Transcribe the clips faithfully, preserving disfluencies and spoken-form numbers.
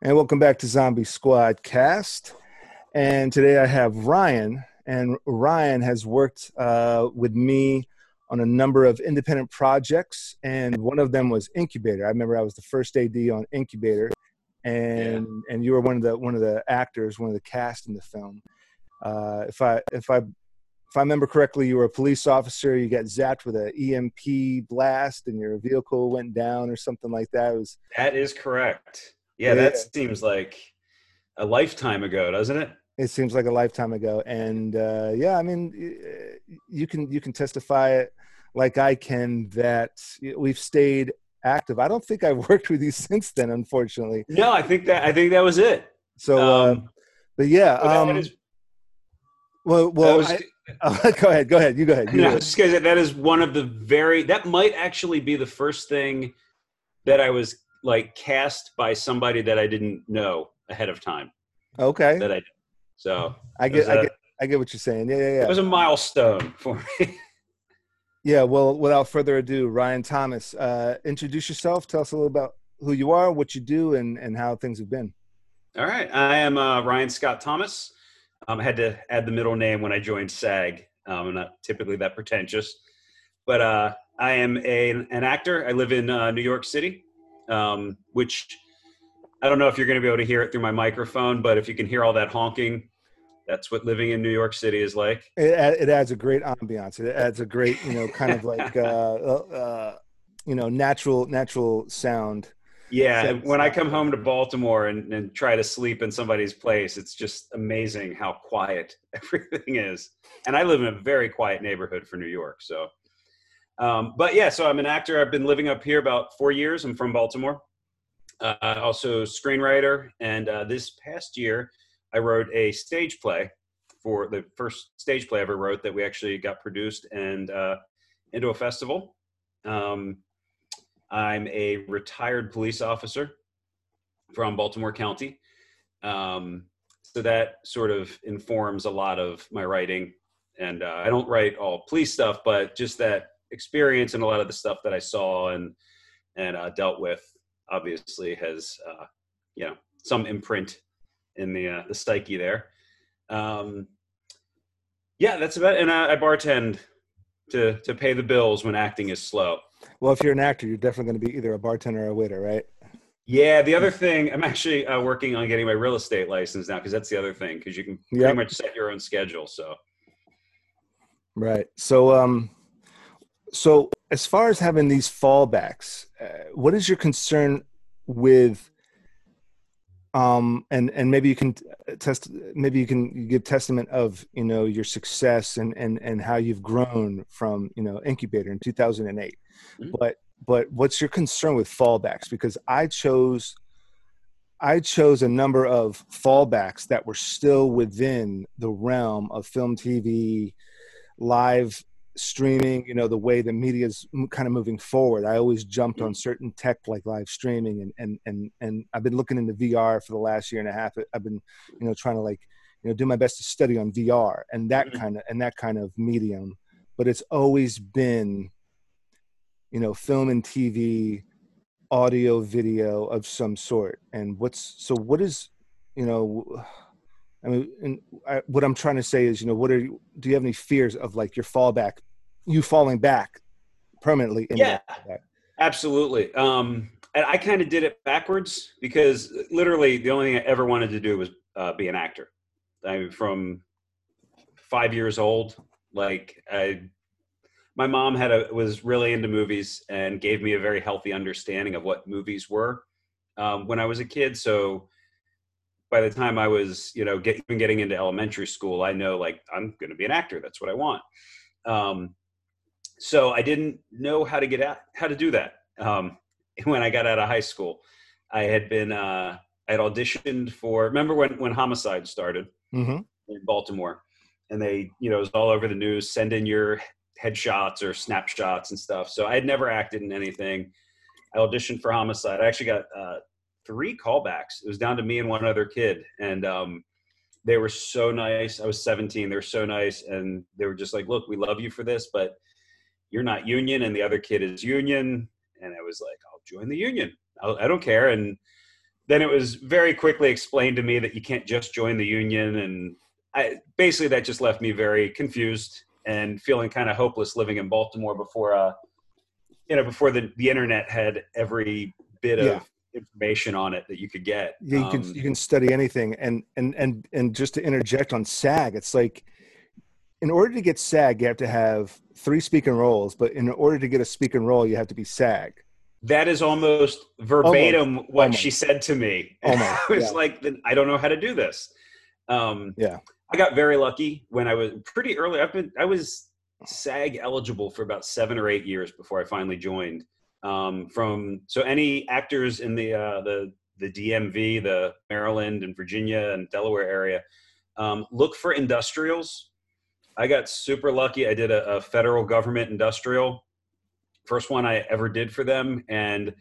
And welcome back to Zombie Squad Cast. And today I have Ryan, and Ryan has worked uh, with me on a number of independent projects, and one of them was Incubator. I remember I was the first A D on Incubator, and yeah. and you were one of the one of the actors, one of the cast in the film. Uh, if I if I if I remember correctly, you were a police officer. You got zapped with an E M P blast, and your vehicle went down, or something like that. It was that is correct. Yeah, yeah, that seems like a lifetime ago, doesn't it? It seems like a lifetime ago, and uh, yeah, I mean, you can you can testify it like I can that we've stayed active. I don't think I've worked with you since then, unfortunately. No, I think that I think that was it. So, um, uh, but yeah, um, that is, well, well, that was, I, oh, go ahead, go ahead, you go ahead. You no, go ahead. Just because that is one of the very that might actually be the first thing that I was like cast by somebody that I didn't know ahead of time. Okay, that I. So I get, a, I get, I get what you're saying. Yeah, yeah, yeah. It was a milestone for me. Yeah. Well, without further ado, Ryan Thomas, uh, introduce yourself. Tell us a little about who you are, what you do, and and how things have been. All right. I am uh, Ryan Scott Thomas. Um, I had to add the middle name when I joined SAG. Um, I'm not typically that pretentious, but uh, I am a, an actor. I live in uh, New York City, um, which. I don't know if you're going to be able to hear it through my microphone, but if you can hear all that honking, that's what living in New York City is like. It, it adds a great ambiance. It adds a great, you know, kind of like, uh, uh, you know, natural, natural sound. Yeah. Sound. When I come home to Baltimore and, and try to sleep in somebody's place, it's just amazing how quiet everything is. And I live in a very quiet neighborhood for New York. So, um, but yeah, so I'm an actor. I've been living up here about four years. I'm from Baltimore. Uh, also screenwriter, and uh, this past year I wrote a stage play for the first stage play I ever wrote that we actually got produced and uh, into a festival. Um, I'm a retired police officer from Baltimore County. Um, so that sort of informs a lot of my writing, and uh, I don't write all police stuff, but just that experience and a lot of the stuff that I saw and, and uh, dealt with obviously has, uh, you know, some imprint in the, uh, the psyche there. Um, yeah, that's about it. And I, I bartend to, to pay the bills when acting is slow. Well, if you're an actor, you're definitely going to be either a bartender or a waiter, right? Yeah. The other thing, I'm actually uh, working on getting my real estate license now, cause that's the other thing. Cause you can pretty yep. much set your own schedule. So. Right. So, um, So as far as having these fallbacks, uh, what is your concern with, um, and, and maybe you can test, maybe you can give testament of, you know, your success and, and, and how you've grown from, you know, Incubator in two thousand eight, mm-hmm. but, but what's your concern with fallbacks? Because I chose, I chose a number of fallbacks that were still within the realm of film, T V, live streaming, you know, the way the media is kind of moving forward. I always jumped on certain tech like live streaming, and and and and I've been looking into V R for the last year and a half. I've been, you know, trying to like, you know, do my best to study on V R and that kind of and that kind of medium. But it's always been, you know, film and T V, audio, video of some sort. And what's so what is, you know. I mean, and I, what I'm trying to say is, you know, what are you, do you have any fears of like your fallback, you falling back permanently? In yeah, that? Absolutely. Um, and I kind of did it backwards because literally the only thing I ever wanted to do was uh, be an actor. I mean, from five years old, like I, my mom had a, was really into movies and gave me a very healthy understanding of what movies were um, when I was a kid. So by the time I was, you know, get, even getting into elementary school, I know like I'm going to be an actor. That's what I want. Um, so I didn't know how to get out, how to do that. Um, when I got out of high school, I had been, uh, I had auditioned for, remember when, when Homicide started mm-hmm. in Baltimore, and they, you know, it was all over the news, send in your headshots or snapshots and stuff. So I had never acted in anything. I auditioned for Homicide. I actually got, uh, three callbacks. It was down to me and one other kid. And um, they were so nice. I was seventeen. They were so nice. And they were just like, look, we love you for this, but you're not union. And the other kid is union. And I was like, I'll join the union. I'll, I don't care. And then it was very quickly explained to me that you can't just join the union. And I, basically that just left me very confused and feeling kind of hopeless living in Baltimore before, uh, you know, before the, the internet had every bit of yeah. information on it that you could get. Yeah, you um, can, you can study anything. And, and, and, and just to interject on SAG, it's like, in order to get SAG, you have to have three speaking roles, but in order to get a speaking role, you have to be SAG. That is almost verbatim almost. what almost. she said to me. Almost. It was yeah. like, I don't know how to do this. Um, yeah. I got very lucky when I was pretty early. I've been, I was SAG eligible for about seven or eight years before I finally joined. Um, from so any actors in the uh, the the D M V, the Maryland and Virginia and Delaware area, um, look for industrials. I got super lucky. I did a, a federal government industrial. First one I ever did for them, and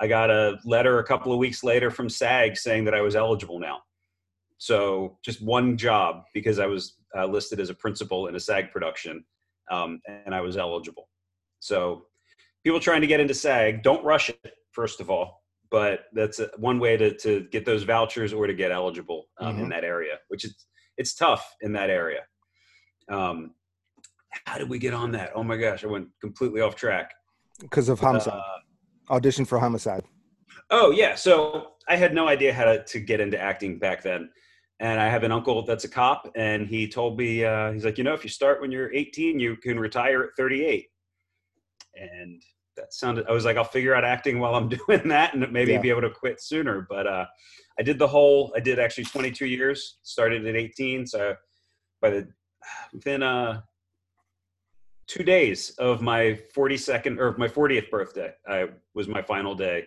I got a letter a couple of weeks later from SAG saying that I was eligible now. So just one job, because I was uh, listed as a principal in a SAG production, um, and I was eligible. So people trying to get into SAG, don't rush it, first of all, but that's a, one way to, to get those vouchers or to get eligible um, mm-hmm. in that area, which is, it's tough in that area. Um, how did we get on that? Oh my gosh, I went completely off track. Because of Homicide. Uh, Audition for Homicide. Oh, yeah. So I had no idea how to, to get into acting back then. And I have an uncle that's a cop. And he told me, uh, he's like, you know, if you start when you're eighteen, you can retire at thirty-eight. And that sounded, I was like, I'll figure out acting while I'm doing that and maybe yeah. be able to quit sooner. But uh, I did the whole, I did actually twenty-two years, started at eighteen. So by the, within uh, two days of my forty-second or my fortieth birthday, I was my final day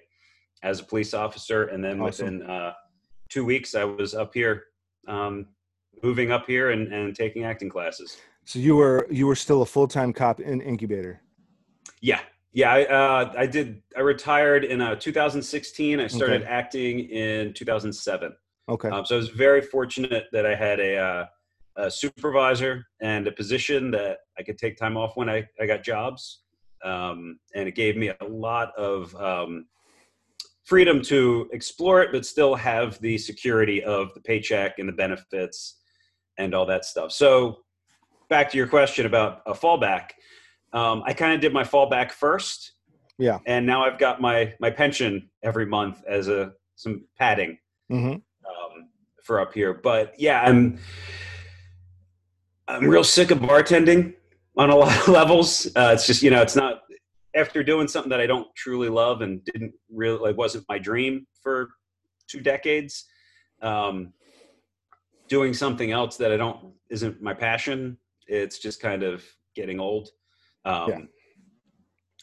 as a police officer. And then awesome. within uh, two weeks, I was up here, um, moving up here and, and taking acting classes. So you were, you were still a full-time cop in Incubator. Yeah. Yeah. I, uh, I did. I retired in uh, two thousand sixteen. I started okay. acting in two thousand seven. Okay. Um, so I was very fortunate that I had a, uh, a supervisor and a position that I could take time off when I, I got jobs. Um, and it gave me a lot of um, freedom to explore it, but still have the security of the paycheck and the benefits and all that stuff. So back to your question about a fallback. Um, I kind of did my fallback first. Yeah. And now I've got my, my pension every month as a, some padding mm-hmm. um, for up here. But yeah, I'm, I'm real sick of bartending on a lot of levels. Uh, it's just, you know, it's not, after doing something that I don't truly love and didn't really, like wasn't my dream for two decades, um, doing something else that I don't, isn't my passion. It's just kind of getting old. Um, yeah.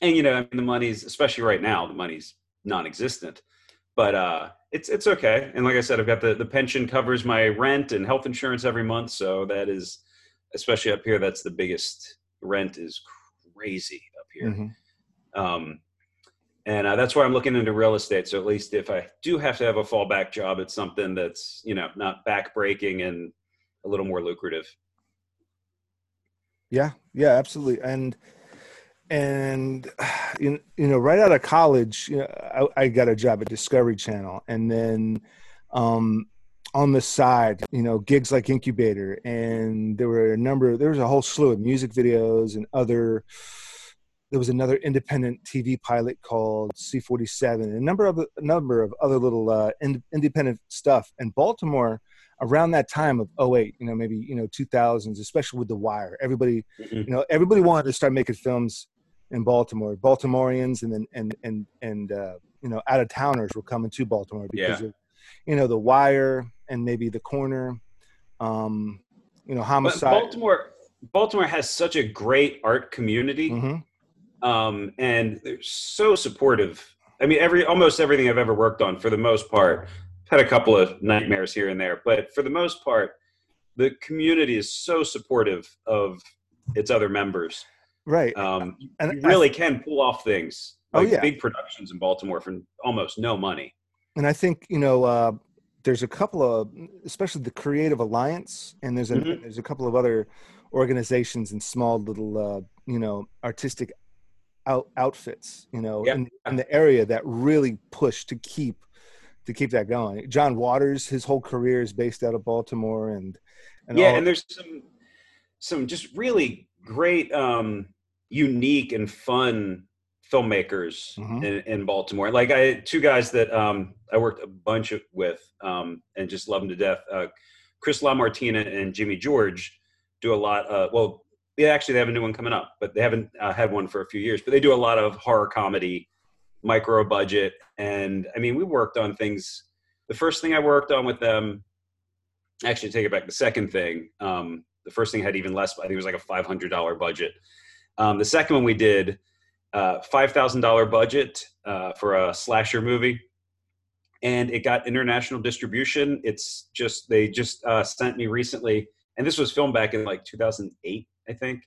And, you know, I mean, the money's, especially right now, the money's non-existent, but uh, it's it's okay. And like I said, I've got the, the pension covers my rent and health insurance every month. So that is, especially up here, that's the biggest. Rent is crazy up here. Mm-hmm. Um, and uh, that's why I'm looking into real estate. So at least if I do have to have a fallback job, it's something that's, you know, not backbreaking and a little more lucrative. Yeah. Yeah, absolutely. And, and, you know, right out of college, you know, I, I got a job at Discovery Channel, and then, um, on the side, you know, gigs like Incubator, and there were a number, there was a whole slew of music videos and other, there was another independent T V pilot called C forty-seven, and a number of, a number of other little uh, in, independent stuff. And Baltimore, around that time of oh eight, you know, maybe, you know, two thousands, especially with The Wire, everybody, mm-hmm. you know, everybody wanted to start making films in Baltimore, Baltimoreans. And then, and, and, and, uh, you know, out of towners were coming to Baltimore because yeah. of, you know, The Wire and maybe The Corner, um, you know, Homicide. But Baltimore, Baltimore has such a great art community. Mm-hmm. um, and they're so supportive. I mean, every, almost everything I've ever worked on for the most part, had a couple of nightmares here and there, but for the most part, the community is so supportive of its other members. Right. Um, and you really I, can pull off things like oh, yeah. big productions in Baltimore from almost no money. And I think, you know, uh, there's a couple of, especially the Creative Alliance, and there's a, mm-hmm. there's a couple of other organizations and small little, uh, you know, artistic out, outfits, you know, yeah. in, in the area that really push to keep to keep that going. John Waters, his whole career is based out of Baltimore, and, and yeah, all. And there's some some just really great, um, unique and fun filmmakers mm-hmm. in, in Baltimore. Like I, two guys that um, I worked a bunch of, with um, and just love them to death. Uh, Chris LaMartina and Jimmy George do a lot. Uh, well, yeah, actually they have a new one coming up, but they haven't uh, had one for a few years. But they do a lot of horror comedy, micro budget, and I mean, we worked on things. The first thing I worked on with them, actually take it back, the second thing, um, the first thing had even less, I think it was like a five hundred dollars budget. Um, the second one we did, uh, five thousand dollars budget uh, for a slasher movie, and it got international distribution. It's just, they just uh, sent me recently, and this was filmed back in like two thousand eight, I think.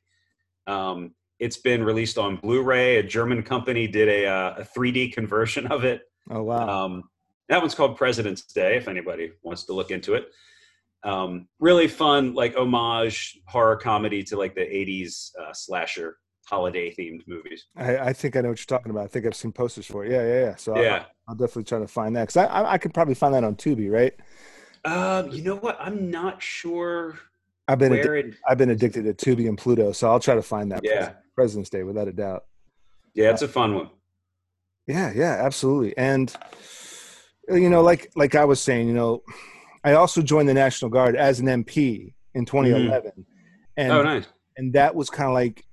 Um, it's been released on Blu-ray. A German company did a, uh, a three D conversion of it. Oh, wow. Um, that one's called President's Day, if anybody wants to look into it. Um, really fun, like homage horror comedy to like the eighties uh, slasher holiday themed movies. I, I think I know what you're talking about. I think I've seen posters for it. Yeah, yeah, yeah. So yeah. I'll, I'll definitely try to find that, because I, I, I could probably find that on Tubi, right? Um, you know what? I'm not sure. I've been where addi- it- I've been addicted to Tubi and Pluto, so I'll try to find that. Yeah. President's Day, without a doubt. Yeah, it's a fun one. Yeah, yeah, absolutely. And you know, like like I was saying, you know, I also joined the National Guard as an M P in twenty eleven. Mm-hmm. And, oh, nice. And that was kind of like,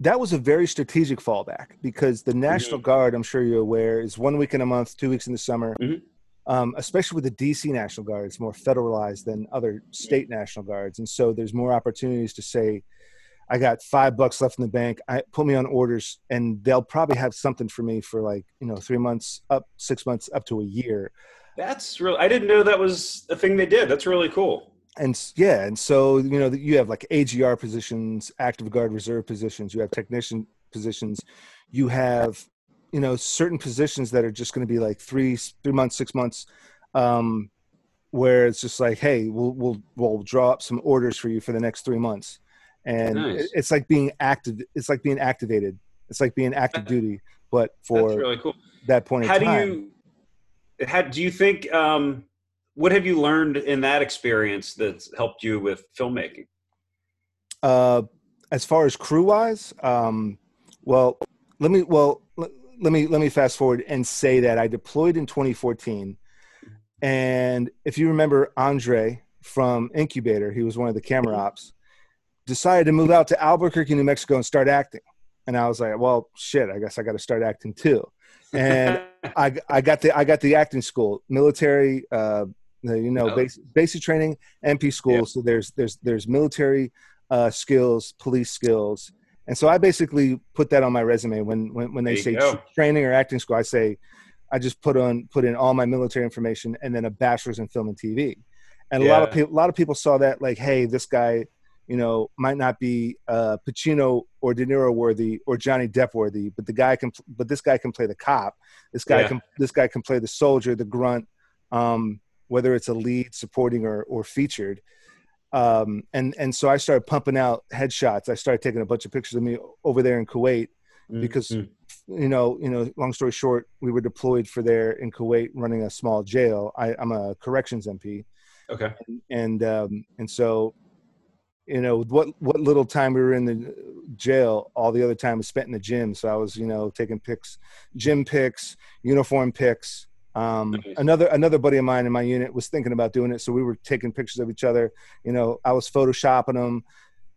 that was a very strategic fallback, because the National mm-hmm. Guard, I'm sure you're aware, is one weekend a month, two weeks in the summer. Mm-hmm. Um, especially with the D C National Guard, it's more federalized than other state mm-hmm. National Guards. And so there's more opportunities to say, I got five bucks left in the bank. I, put me on orders, and they'll probably have something for me for like, you know, three months up, six months up to a year. That's real. I didn't know that was a thing they did. That's really cool. And yeah. And so, you know, you have like A G R positions, active guard reserve positions, you have technician positions, you have, you know, certain positions that are just going to be like three, three months, six months, um, where it's just like, hey, we'll, we'll, we'll draw up some orders for you for the next three months. And nice. It's like being active. It's like being activated. It's like being active duty, but for That's really cool. that point How in time. Do you, how do you think, um, what have you learned in that experience that's helped you with filmmaking? Uh, as far as crew wise, um, well, let me, well, let, let me, let me fast forward and say that I deployed in twenty fourteen. And if you remember Andre from Incubator, he was one of the camera ops. Decided to move out to Albuquerque, New Mexico, and start acting. And I was like, well, shit, I guess I got to start acting too. And I, I got the, I got the acting school, military, uh, you know, oh. basic, basic training, M P school. Yep. So there's, there's, there's military uh, skills, police skills. And so I basically put that on my resume. When, when, when they say go. Training or acting school, I say, I just put on, put in all my military information, and then a bachelor's in film and T V. And yeah. a lot of people, a lot of people saw that like, hey, this guy, you know, might not be uh, Pacino or De Niro worthy or Johnny Depp worthy, but the guy can, but this guy can play the cop. This guy yeah. can, this guy can play the soldier, the grunt, um, whether it's a lead, supporting, or or featured. Um, and and so I started pumping out headshots. I started taking a bunch of pictures of me over there in Kuwait, because mm-hmm. you know, you know, long story short, we were deployed for there in Kuwait, running a small jail. I, I'm a corrections M P. Okay. And and, um, and so. You know, what what little time we were in the jail, all the other time was spent in the gym. So I was, you know, taking pics, gym pics, uniform pics. Um, okay. Another another buddy of mine in my unit was thinking about doing it, so we were taking pictures of each other. You know, I was photoshopping them,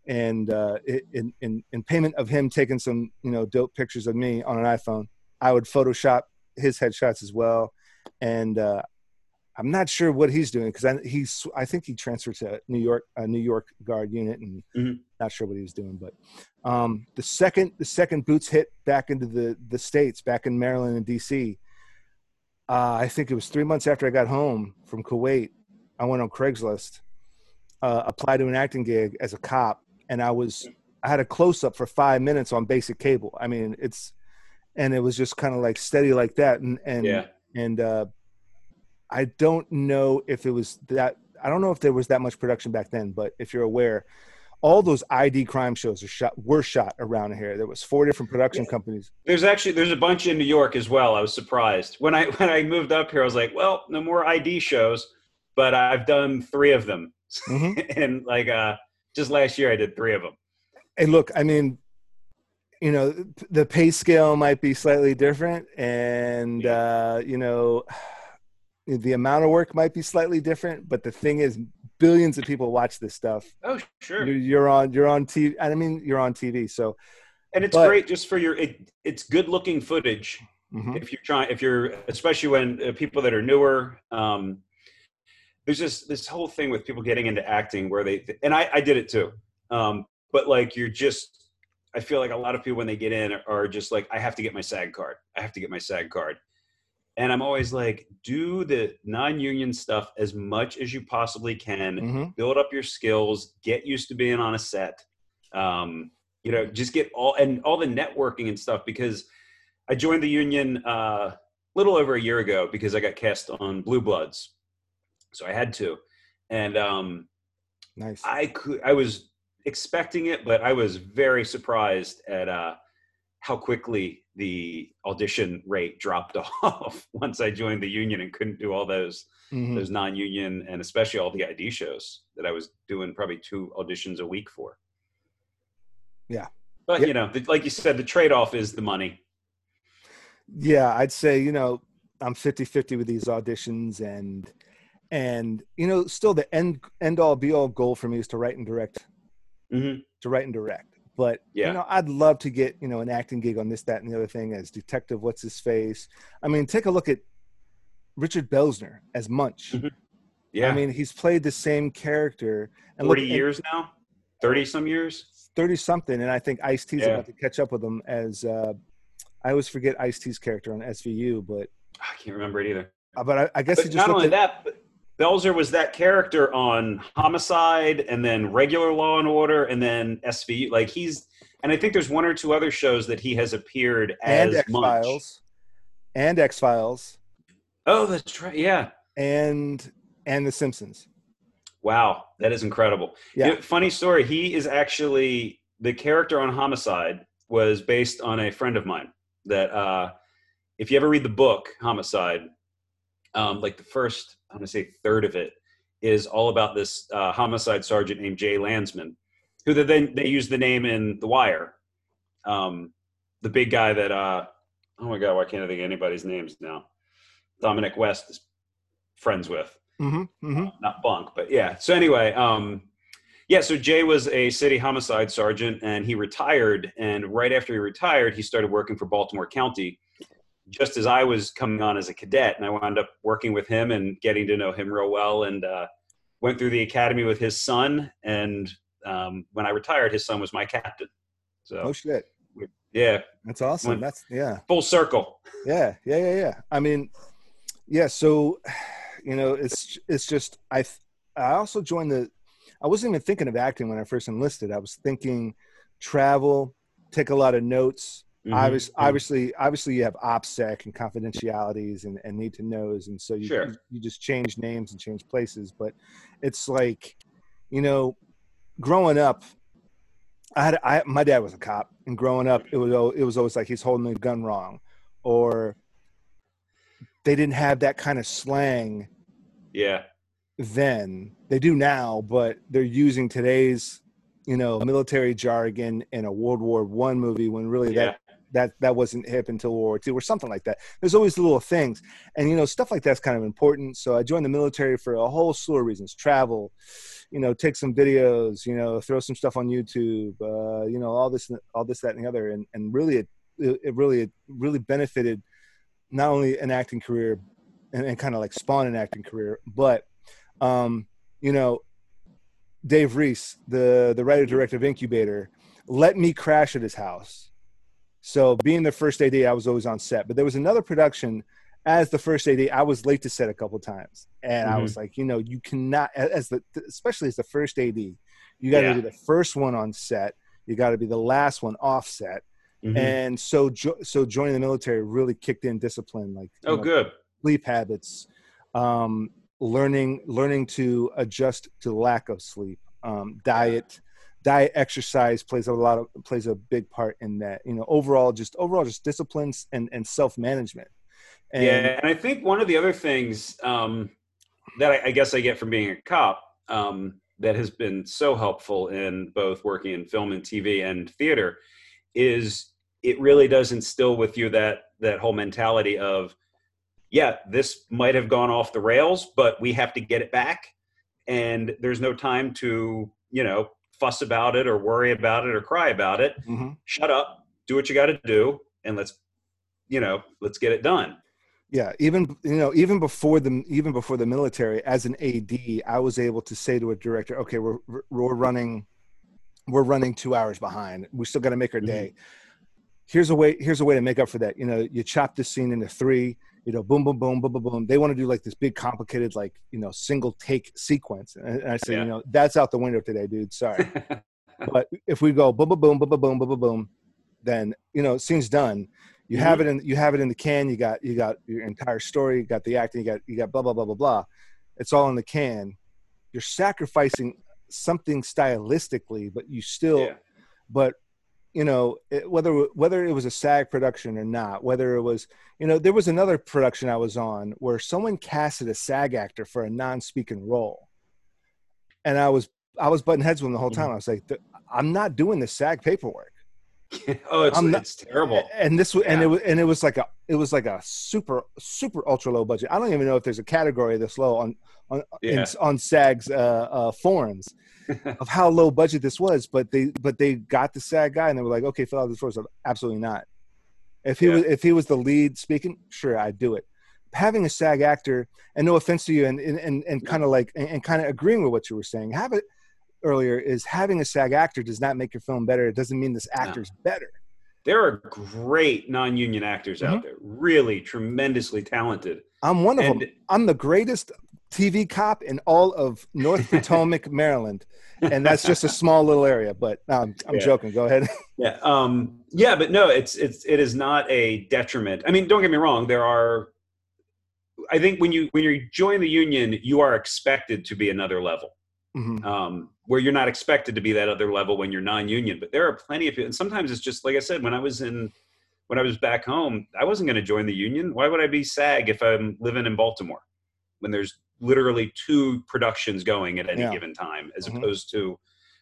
and uh, in, in in payment of him taking some, you know, dope pictures of me on an iPhone, I would Photoshop his headshots as well, and. Uh, I'm not sure what he's doing, because I, he's, I think he transferred to New York, a New York Guard unit, and mm-hmm. not sure what he was doing. But um, the second the second boots hit back into the, the States, back in Maryland and D C, uh, I think it was three months after I got home from Kuwait, I went on Craigslist, uh, applied to an acting gig as a cop, and I was I had a close-up for five minutes on basic cable. I mean, it's – and it was just kind of like steady like that. And, and, yeah. and uh, – I don't know if it was that, I don't know if there was that much production back then, but if you're aware, all those I D crime shows are shot, were shot around here. There was four different production companies. There's actually, there's a bunch in New York as well. I was surprised. When I when I moved up here, I was like, well, no more I D shows, but I've done three of them. Mm-hmm. And like uh, just last year, I did three of them. And look, I mean, you know, the pay scale might be slightly different. And, yeah. uh, you know, the amount of work might be slightly different. But the thing is, billions of people watch this stuff. Oh, sure. You're, you're on, you're on T V. I mean, you're on T V. So, and it's but, great just for your, it, it's good looking footage. Mm-hmm. If you're trying, if you're, especially when uh, people that are newer, um, there's just this whole thing with people getting into acting where they, and I, I did it too. Um, but like, you're just, I feel like a lot of people when they get in are, are just like, I have to get my SAG card. I have to get my SAG card. And I'm always like, do the non-union stuff as much as you possibly can. Mm-hmm. Build up your skills. Get used to being on a set. Um, you know, just get all and all the networking and stuff. Because I joined the union a uh, little over a year ago because I got cast on Blue Bloods, so I had to. And um, nice. I could. I was expecting it, but I was very surprised at uh, how quickly the audition rate dropped off once I joined the union and couldn't do all those mm-hmm. those non-union and especially all the I D shows that I was doing probably two auditions a week for. Yeah. But, yep. you know, the, like you said, the trade-off is the money. Yeah, I'd say, you know, I'm fifty-fifty with these auditions and, and you know, still the end, end-all, be-all goal for me is to write and direct. Mm-hmm. To write and direct. But, yeah. you know, I'd love to get, you know, an acting gig on this, that, and the other thing as Detective What's-His-Face. I mean, take a look at Richard Belzner as Munch. Mm-hmm. Yeah. I mean, he's played the same character. And forty look, years and, now? thirty-some years? thirty-something, and I think Ice-T's yeah. about to catch up with him as uh, – I always forget Ice-T's character on S V U, but – I can't remember it either. Uh, but I, I guess but he just – not only at, that, but Belzer was that character on Homicide and then regular Law and Order and then S V U. Like he's, and I think there's one or two other shows that he has appeared as and X-Files, Munch. And X-Files. Oh, that's right. Yeah. And, and The Simpsons. Wow. That is incredible. Yeah. You know, funny story. He is actually, the character on Homicide was based on a friend of mine that, uh, if you ever read the book Homicide, um, like the first, I'm going to say third of it is all about this uh, homicide sergeant named Jay Landsman, who then they use the name in The Wire. Um, the big guy that, uh, oh my God, why can't I think of anybody's names now? Dominic West is friends with. Mm-hmm, mm-hmm. Uh, not Bunk, but yeah. So anyway, um, yeah, so Jay was a city homicide sergeant and he retired. And right after he retired, he started working for Baltimore County just as I was coming on as a cadet, and I wound up working with him and getting to know him real well, and uh, went through the academy with his son. And um, when I retired, his son was my captain. So, oh shit! Yeah, that's awesome. Went that's yeah, full circle. Yeah, yeah, yeah, yeah. I mean, yeah. So, you know, it's it's just I I also joined the. I wasn't even thinking of acting when I first enlisted. I was thinking travel, take a lot of notes. Mm-hmm. Obviously, obviously, obviously, you have OPSEC and confidentialities and, and need to knows, and so you, sure. you you just change names and change places. But it's like, you know, growing up, I had I my dad was a cop, and growing up, it was it was always like he's holding the gun wrong, or they didn't have that kind of slang. Yeah. Then they do now, but they're using today's, you know, military jargon in a World War One movie when really yeah. that. that that wasn't hip until World War Two or something like that. There's always the little things. And, you know, stuff like that's kind of important. So I joined the military for a whole slew of reasons. Travel, you know, take some videos, you know, throw some stuff on YouTube, uh, you know, all this, all this, that, and the other. And, and really, it, it really, it really benefited not only an acting career and, and kind of like spawned an acting career, but, um, you know, Dave Reese, the, the writer-director of Incubator, let me crash at his house. So being the first A D, I was always on set. But there was another production as the first A D. I was late to set a couple of times. And mm-hmm. I was like, you know, you cannot, as the especially as the first A D, you got to yeah. be the first one on set. You got to be the last one off set. Mm-hmm. And so jo- so joining the military really kicked in discipline. Like oh, know, good. Sleep habits, um, learning learning to adjust to lack of sleep, um, diet, diet, exercise plays a lot of plays a big part in that. You know, overall, just overall, just disciplines and and self management. And yeah, and I think one of the other things um, that I, I guess I get from being a cop um, that has been so helpful in both working in film and T V and theater is it really does instill with you that that whole mentality of, yeah, this might have gone off the rails, but we have to get it back. And there's no time to, you know, fuss about it or worry about it or cry about it. Mm-hmm. Shut up, do what you got to do, and let's, you know, let's get it done. Yeah, even, you know, even before the even before the military, as an A D, I was able to say to a director, okay, we're we're running, we're running two hours behind. We still got to make our day. Mm-hmm. Here's a way. Here's a way to make up for that. You know, you chop this scene into three. You know, boom, boom, boom, boom, boom, boom. They want to do like this big, complicated, like, you know, single take sequence. And I say, yeah. you know, that's out the window today, dude. Sorry. But if we go boom, boom, boom, boom, boom, boom, boom, boom, then, you know, scene's done. You mm-hmm. have it in, you have it in the can. You got, you got your entire story. You got the acting. You got, you got blah, blah, blah, blah, blah. It's all in the can. You're sacrificing something stylistically, but you still, yeah. but. You know, it, whether whether it was a SAG production or not, whether it was, you know, there was another production I was on where someone casted a SAG actor for a non-speaking role, and I was I was butting heads with him the whole time. I was like, I'm not doing the SAG paperwork. oh, it's, not, it's terrible. And this was, yeah. and it was, and it was like a it was like a super super ultra low budget. I don't even know if there's a category this low on on yeah. in, on SAG's uh, uh, forums. of how low budget this was, but they but they got the SAG guy and they were like, okay, fill out this form. So absolutely not. If he yeah. was if he was the lead speaking, sure, I'd do it. Having a SAG actor, and no offense to you, and and and, and kind of like and, and kind of agreeing with what you were saying, have it earlier is having a SAG actor does not make your film better. It doesn't mean this actor's no. better. There are great non-union actors mm-hmm. out there, really tremendously talented. I'm one of and, them. I'm the greatest T V cop in all of North Potomac, Maryland. And that's just a small little area, but um, I'm yeah. joking. Go ahead. yeah. Um, yeah, but no, it's, it's, it is not a detriment. I mean, don't get me wrong. There are, I think when you, when you join the union, you are expected to be another level mm-hmm. um, where you're not expected to be that other level when you're non-union, but there are plenty of, and sometimes it's just, like I said, when I was in, when I was back home, I wasn't going to join the union. Why would I be SAG if I'm living in Baltimore when there's literally two productions going at any yeah. given time, as mm-hmm. opposed to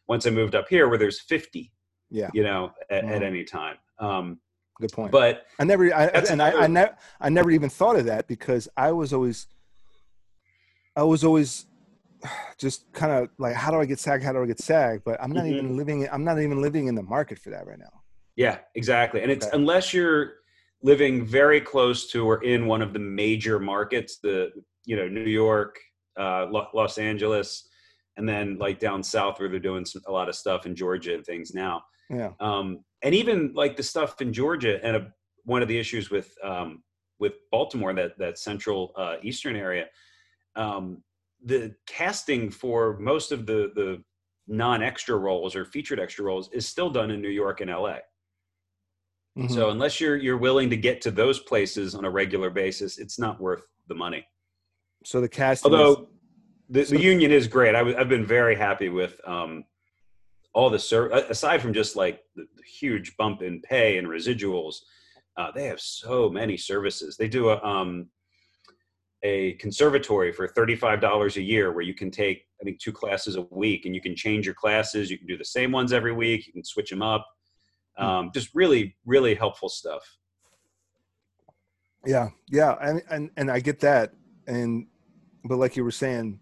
once I moved up here where there's fifty, yeah, you know, at, mm-hmm. at any time. Um, Good point. But I never, I, and I, I never, I never even thought of that because I was always, I was always just kind of like, how do I get SAG? How do I get SAG? But I'm not mm-hmm. even living, I'm not even living in the market for that right now. Yeah, exactly. And it's, okay. unless you're living very close to, or in one of the major markets, the, you know, New York, uh, Los Angeles, and then like down south where they're doing some, a lot of stuff in Georgia and things now. Yeah. Um, and even like the stuff in Georgia and a, one of the issues with, um, with Baltimore, that, that central, uh, Eastern area, um, the casting for most of the, the non-extra roles or featured extra roles is still done in New York and L A. Mm-hmm. So unless you're, you're willing to get to those places on a regular basis, it's not worth the money. So the cast, although the, the union is great. I w- I've been very happy with um, all the service, aside from just like the, the huge bump in pay and residuals. Uh, they have so many services. They do a, um, a conservatory for thirty-five dollars a year where you can take, I think, two classes a week and you can change your classes. You can do the same ones every week. You can switch them up. Um, just really, really helpful stuff. Yeah. Yeah. And, and, and I get that. And, but like you were saying,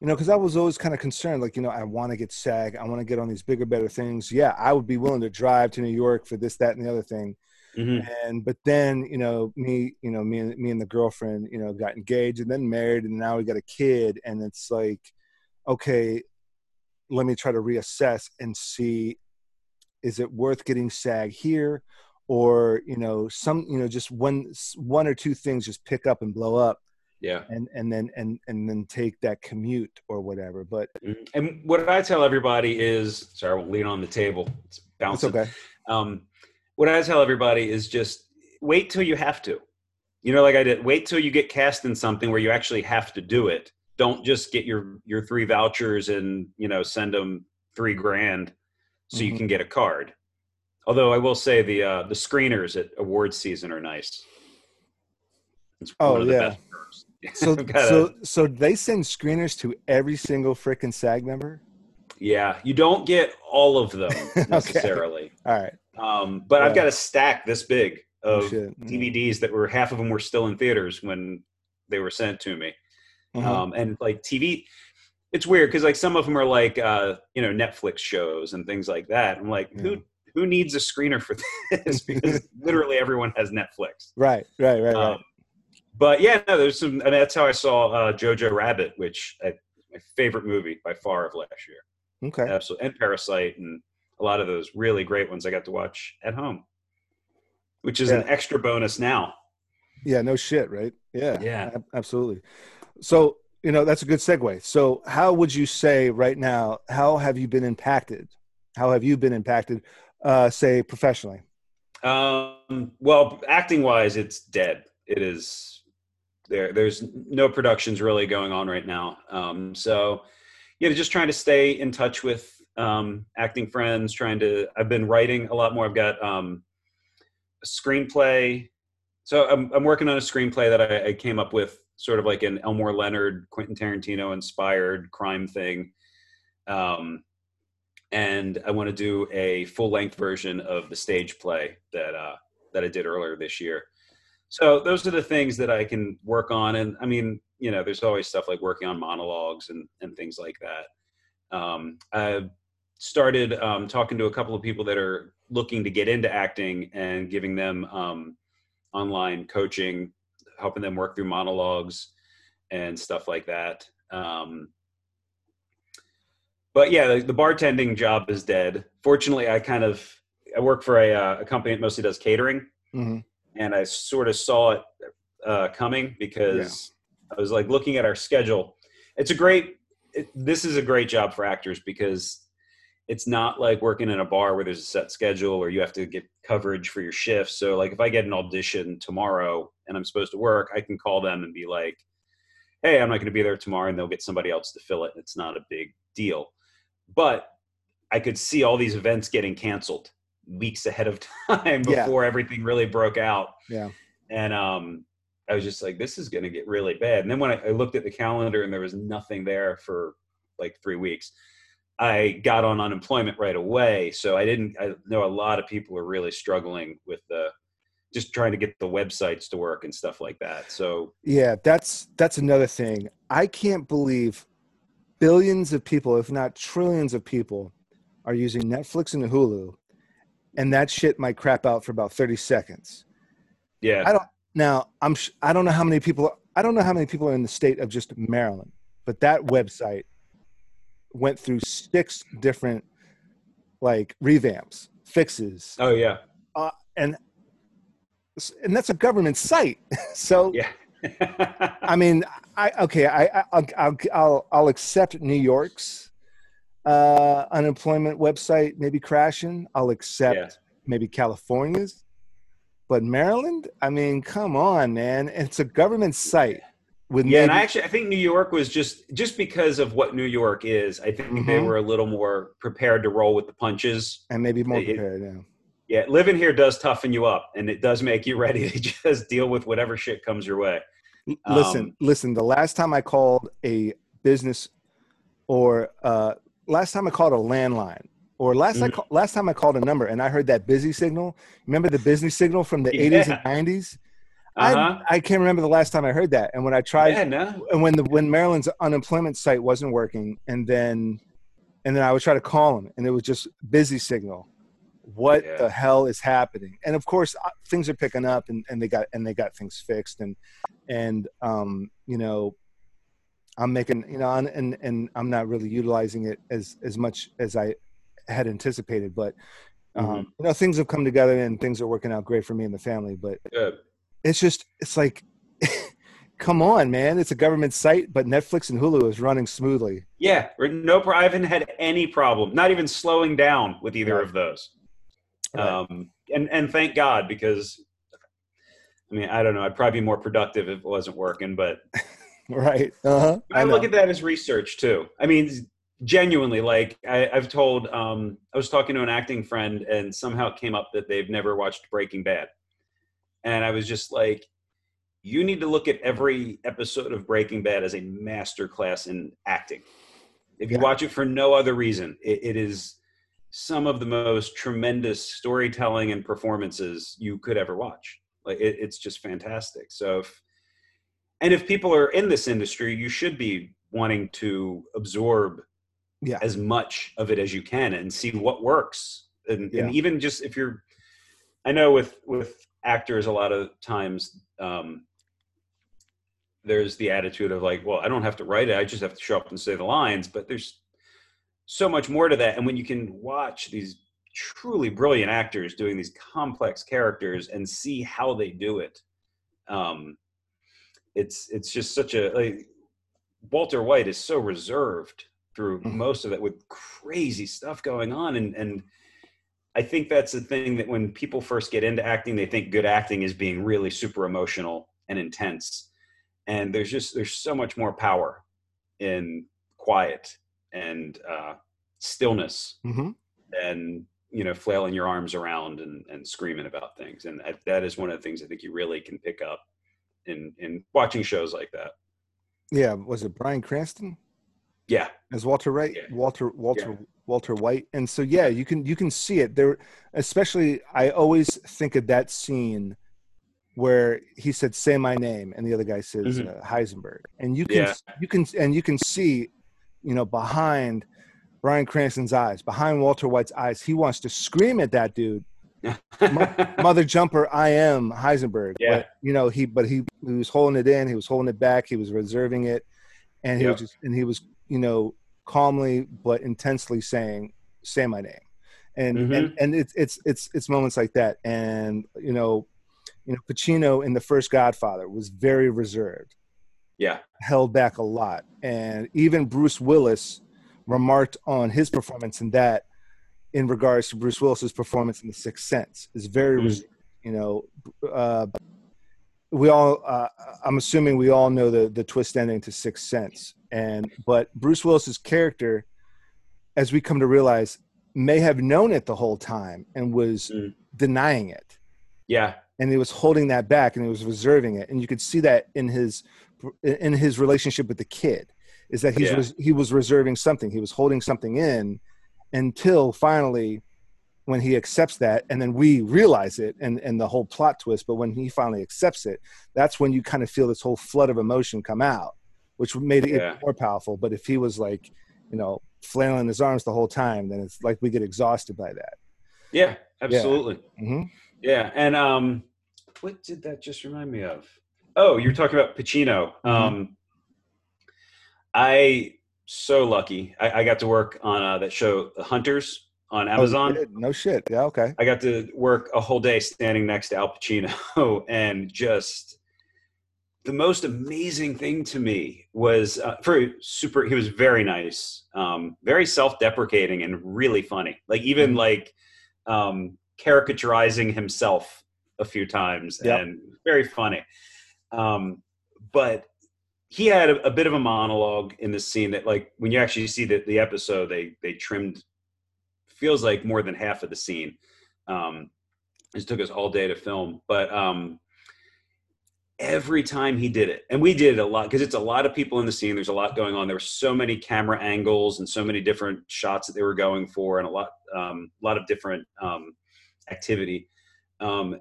you know, because I was always kind of concerned, like, you know, I want to get SAG. I want to get on these bigger, better things. Yeah, I would be willing to drive to New York for this, that, and the other thing. Mm-hmm. And but then, you know, me, you know, me and me and the girlfriend, you know, got engaged and then married, and now we got a kid. And it's like, okay, let me try to reassess and see, is it worth getting SAG here, or you know, some, you know, just one, one or two things just pick up and blow up. Yeah. And, and then, and, and then take that commute or whatever. But, and what I tell everybody is, sorry, I won't lean on the table. It's bouncing. It's okay. Um, what I tell everybody is just wait till you have to, you know, like I did, wait till you get cast in something where you actually have to do it. Don't just get your, your three vouchers and, you know, send them three grand so mm-hmm. you can get a card. Although I will say the uh, the screeners at awards season are nice. It's oh, one of the yeah. best firms. So, so, so they send screeners to every single frickin' SAG member? Yeah. You don't get all of them necessarily. Okay. All right. Um, but yeah. I've got a stack this big of oh, mm-hmm. D V Ds that were, half of them were still in theaters when they were sent to me. Mm-hmm. Um, and like T V, it's weird. Cause like some of them are like, uh, you know, Netflix shows and things like that. I'm like, yeah. who, who needs a screener for this? Because literally everyone has Netflix. Right. Right. Right. Um, right. But yeah, no, there's some, and that's how I saw uh, Jojo Rabbit, which is my favorite movie by far of last year. Okay. Absolutely. And Parasite and a lot of those really great ones I got to watch at home, which is yeah. an extra bonus now. Yeah, no shit, right? Yeah. Yeah. Absolutely. So, you know, that's a good segue. So how would you say right now, how have you been impacted? How have you been impacted, uh, say, professionally? Um, well, acting-wise, it's dead. It is there. There's no productions really going on right now. Um, so, yeah, just trying to stay in touch with um, acting friends, trying to, I've been writing a lot more. I've got um, a screenplay. So I'm, I'm working on a screenplay that I, I came up with, sort of like an Elmore Leonard, Quentin Tarantino inspired crime thing. Um, and I want to do a full length version of the stage play that, uh, that I did earlier this year. So those are the things that I can work on. And I mean, you know, there's always stuff like working on monologues and, and things like that. Um, I started um, talking to a couple of people that are looking to get into acting and giving them um, online coaching, helping them work through monologues and stuff like that. Um, but yeah, the, the bartending job is dead. Fortunately, I kind of, I work for a, uh, a company that mostly does catering. Mm-hmm. And I sort of saw it uh, coming because yeah. I was like looking at our schedule. It's a great, it, this is a great job for actors because it's not like working in a bar where there's a set schedule or you have to get coverage for your shift. So like if I get an audition tomorrow and I'm supposed to work, I can call them and be like, hey, I'm not going to be there tomorrow, and they'll get somebody else to fill it. It's not a big deal. But I could see all these events getting canceled weeks ahead of time before yeah. everything really broke out. Yeah. And um, I was just like, this is going to get really bad. And then when I, I looked at the calendar and there was nothing there for like three weeks, I got on unemployment right away. So I didn't, I know a lot of people are really struggling with the, just trying to get the websites to work and stuff like that. So yeah, that's, that's another thing. I can't believe billions of people, if not trillions of people, are using Netflix and Hulu. And that shit might crap out for about thirty seconds. Yeah. I don't, now I'm, sh- I don't know how many people, I don't know how many people are in the state of just Maryland, but that website went through six different like revamps, fixes. Oh yeah. Uh, and, and that's a government site. So yeah. I mean, I, okay. I, I, I'll, I'll, I'll, I'll accept New York's Uh, unemployment website maybe crashing. I'll accept yeah. maybe California's, but Maryland, I mean, come on, man. It's a government site. With yeah, maybe- and I actually, I think New York was just, just because of what New York is, I think mm-hmm. they were a little more prepared to roll with the punches. And maybe more it, prepared, yeah. Yeah, living here does toughen you up, and it does make you ready to just deal with whatever shit comes your way. Listen, um, listen, the last time I called a business or uh Last time I called a landline, or last mm. I call, last time I called a number, and I heard that busy signal. Remember the busy signal from the yeah. eighties and nineties? Uh-huh. I I can't remember the last time I heard that. And when I tried, yeah, no. and when the when Maryland's unemployment site wasn't working, and then and then I would try to call them, and it was just busy signal. What yeah. the hell is happening? And of course, things are picking up, and, and they got and they got things fixed, and and um you know. I'm making, you know, and, and I'm not really utilizing it as, as much as I had anticipated, but, um, mm-hmm. you know, things have come together and things are working out great for me and the family, but yeah. it's just, it's like, come on, man, it's a government site, but Netflix and Hulu is running smoothly. Yeah. No, I haven't had any problem, not even slowing down with either right. of those. Right. Um, and, and thank God, because I mean, I don't know, I'd probably be more productive if it wasn't working, but Right. Uh-huh. I, I look at that as research too. I mean, Genuinely, like I, I've told, um, I was talking to an acting friend and somehow it came up that they've never watched Breaking Bad. And I was just like, you need to look at every episode of Breaking Bad as a masterclass in acting. If you yeah. watch it for no other reason, it, it is some of the most tremendous storytelling and performances you could ever watch. Like it, it's just fantastic. So if, and if people are in this industry, you should be wanting to absorb yeah. as much of it as you can and see what works. And, yeah. and even just if you're, I know with, with actors, a lot of times um, there's the attitude of like, well, I don't have to write it. I just have to show up and say the lines, but there's so much more to that. And when you can watch these truly brilliant actors doing these complex characters and see how they do it, um, it's, it's just such a, like, Walter White is so reserved through mm-hmm. most of it with crazy stuff going on. And, and I think that's the thing that when people first get into acting, they think good acting is being really super emotional and intense. And there's just, there's so much more power in quiet and uh, stillness mm-hmm. and, you know, flailing your arms around and, and screaming about things. And I, that is one of the things I think you really can pick up in, in watching shows like that. Yeah, was it Bryan Cranston? Yeah, as Walter White, yeah. Walter Walter yeah. Walter White, and so yeah, you can you can see it there. Especially, I always think of that scene where he said, "Say my name," and the other guy says mm-hmm. uh, Heisenberg, and you can yeah. you can and you can see, you know, behind Bryan Cranston's eyes, behind Walter White's eyes, he wants to scream at that dude. Mother jumper, I am Heisenberg. Yeah. But, you know, he but he, he was holding it in, he was holding it back, he was reserving it, and he yep. was just, and he was, you know, calmly but intensely saying, "Say my name." And mm-hmm. and, and it's it's it's it's moments like that. And you know, you know, Pacino in the first Godfather was very reserved. Yeah. Held back a lot. And even Bruce Willis remarked on his performance in that. In regards to Bruce Willis's performance in The Sixth Sense, is very, mm. you know, uh, we all. Uh, I'm assuming we all know the the twist ending to Sixth Sense, and but Bruce Willis's character, as we come to realize, may have known it the whole time and was mm. denying it. Yeah, and he was holding that back and he was reserving it, and you could see that in his in his relationship with the kid, is that he's yeah. res, he was reserving something, he was holding something in. Until finally, when he accepts that, and then we realize it, and, and the whole plot twist, but when he finally accepts it, that's when you kind of feel this whole flood of emotion come out, which made it yeah. even more powerful. But if he was like, you know, flailing his arms the whole time, then it's like we get exhausted by that. Yeah, absolutely. Yeah, mm-hmm. yeah. And um, what did that just remind me of? Oh, you're talking about Pacino. Mm-hmm. Um, I... so lucky. I, I got to work on uh, that show, Hunters, on Amazon. Oh, no shit. Yeah, okay. I got to work a whole day standing next to Al Pacino, and just the most amazing thing to me was uh, for super. He was very nice, um, very self-deprecating, and really funny. Like even mm-hmm. like um, caricaturizing himself a few times, yep. and very funny. Um, but he had a, a bit of a monologue in this scene that, like, when you actually see the, the episode, they they trimmed, feels like more than half of the scene. Um, it took us all day to film, but um, every time he did it, and we did it a lot because it's a lot of people in the scene. There's a lot going on. There were so many camera angles and so many different shots that they were going for, and a lot, um, a lot of different um, activity. Um,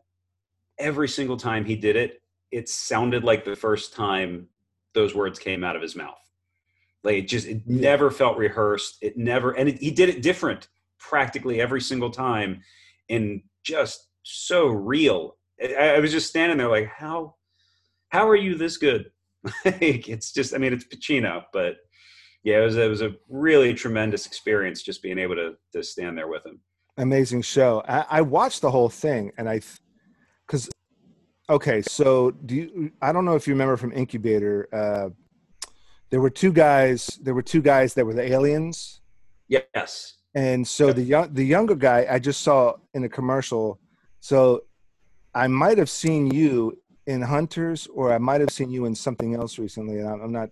every single time he did it, it sounded like the first time those words came out of his mouth. Like it just, it never felt rehearsed. It never, and it, he did it different practically every single time, and just so real. I, I was just standing there like, how, how are you this good? Like it's just, I mean, it's Pacino, but yeah, it was, it was a really tremendous experience just being able to to stand there with him. Amazing show. I, I watched the whole thing, and I, cause okay, so do you, I don't know if you remember from Incubator, uh, there were two guys. There were two guys that were the aliens. Yes. And so yep. the young, the younger guy, I just saw in a commercial. So I might have seen you in Hunters, or I might have seen you in something else recently. And I'm not.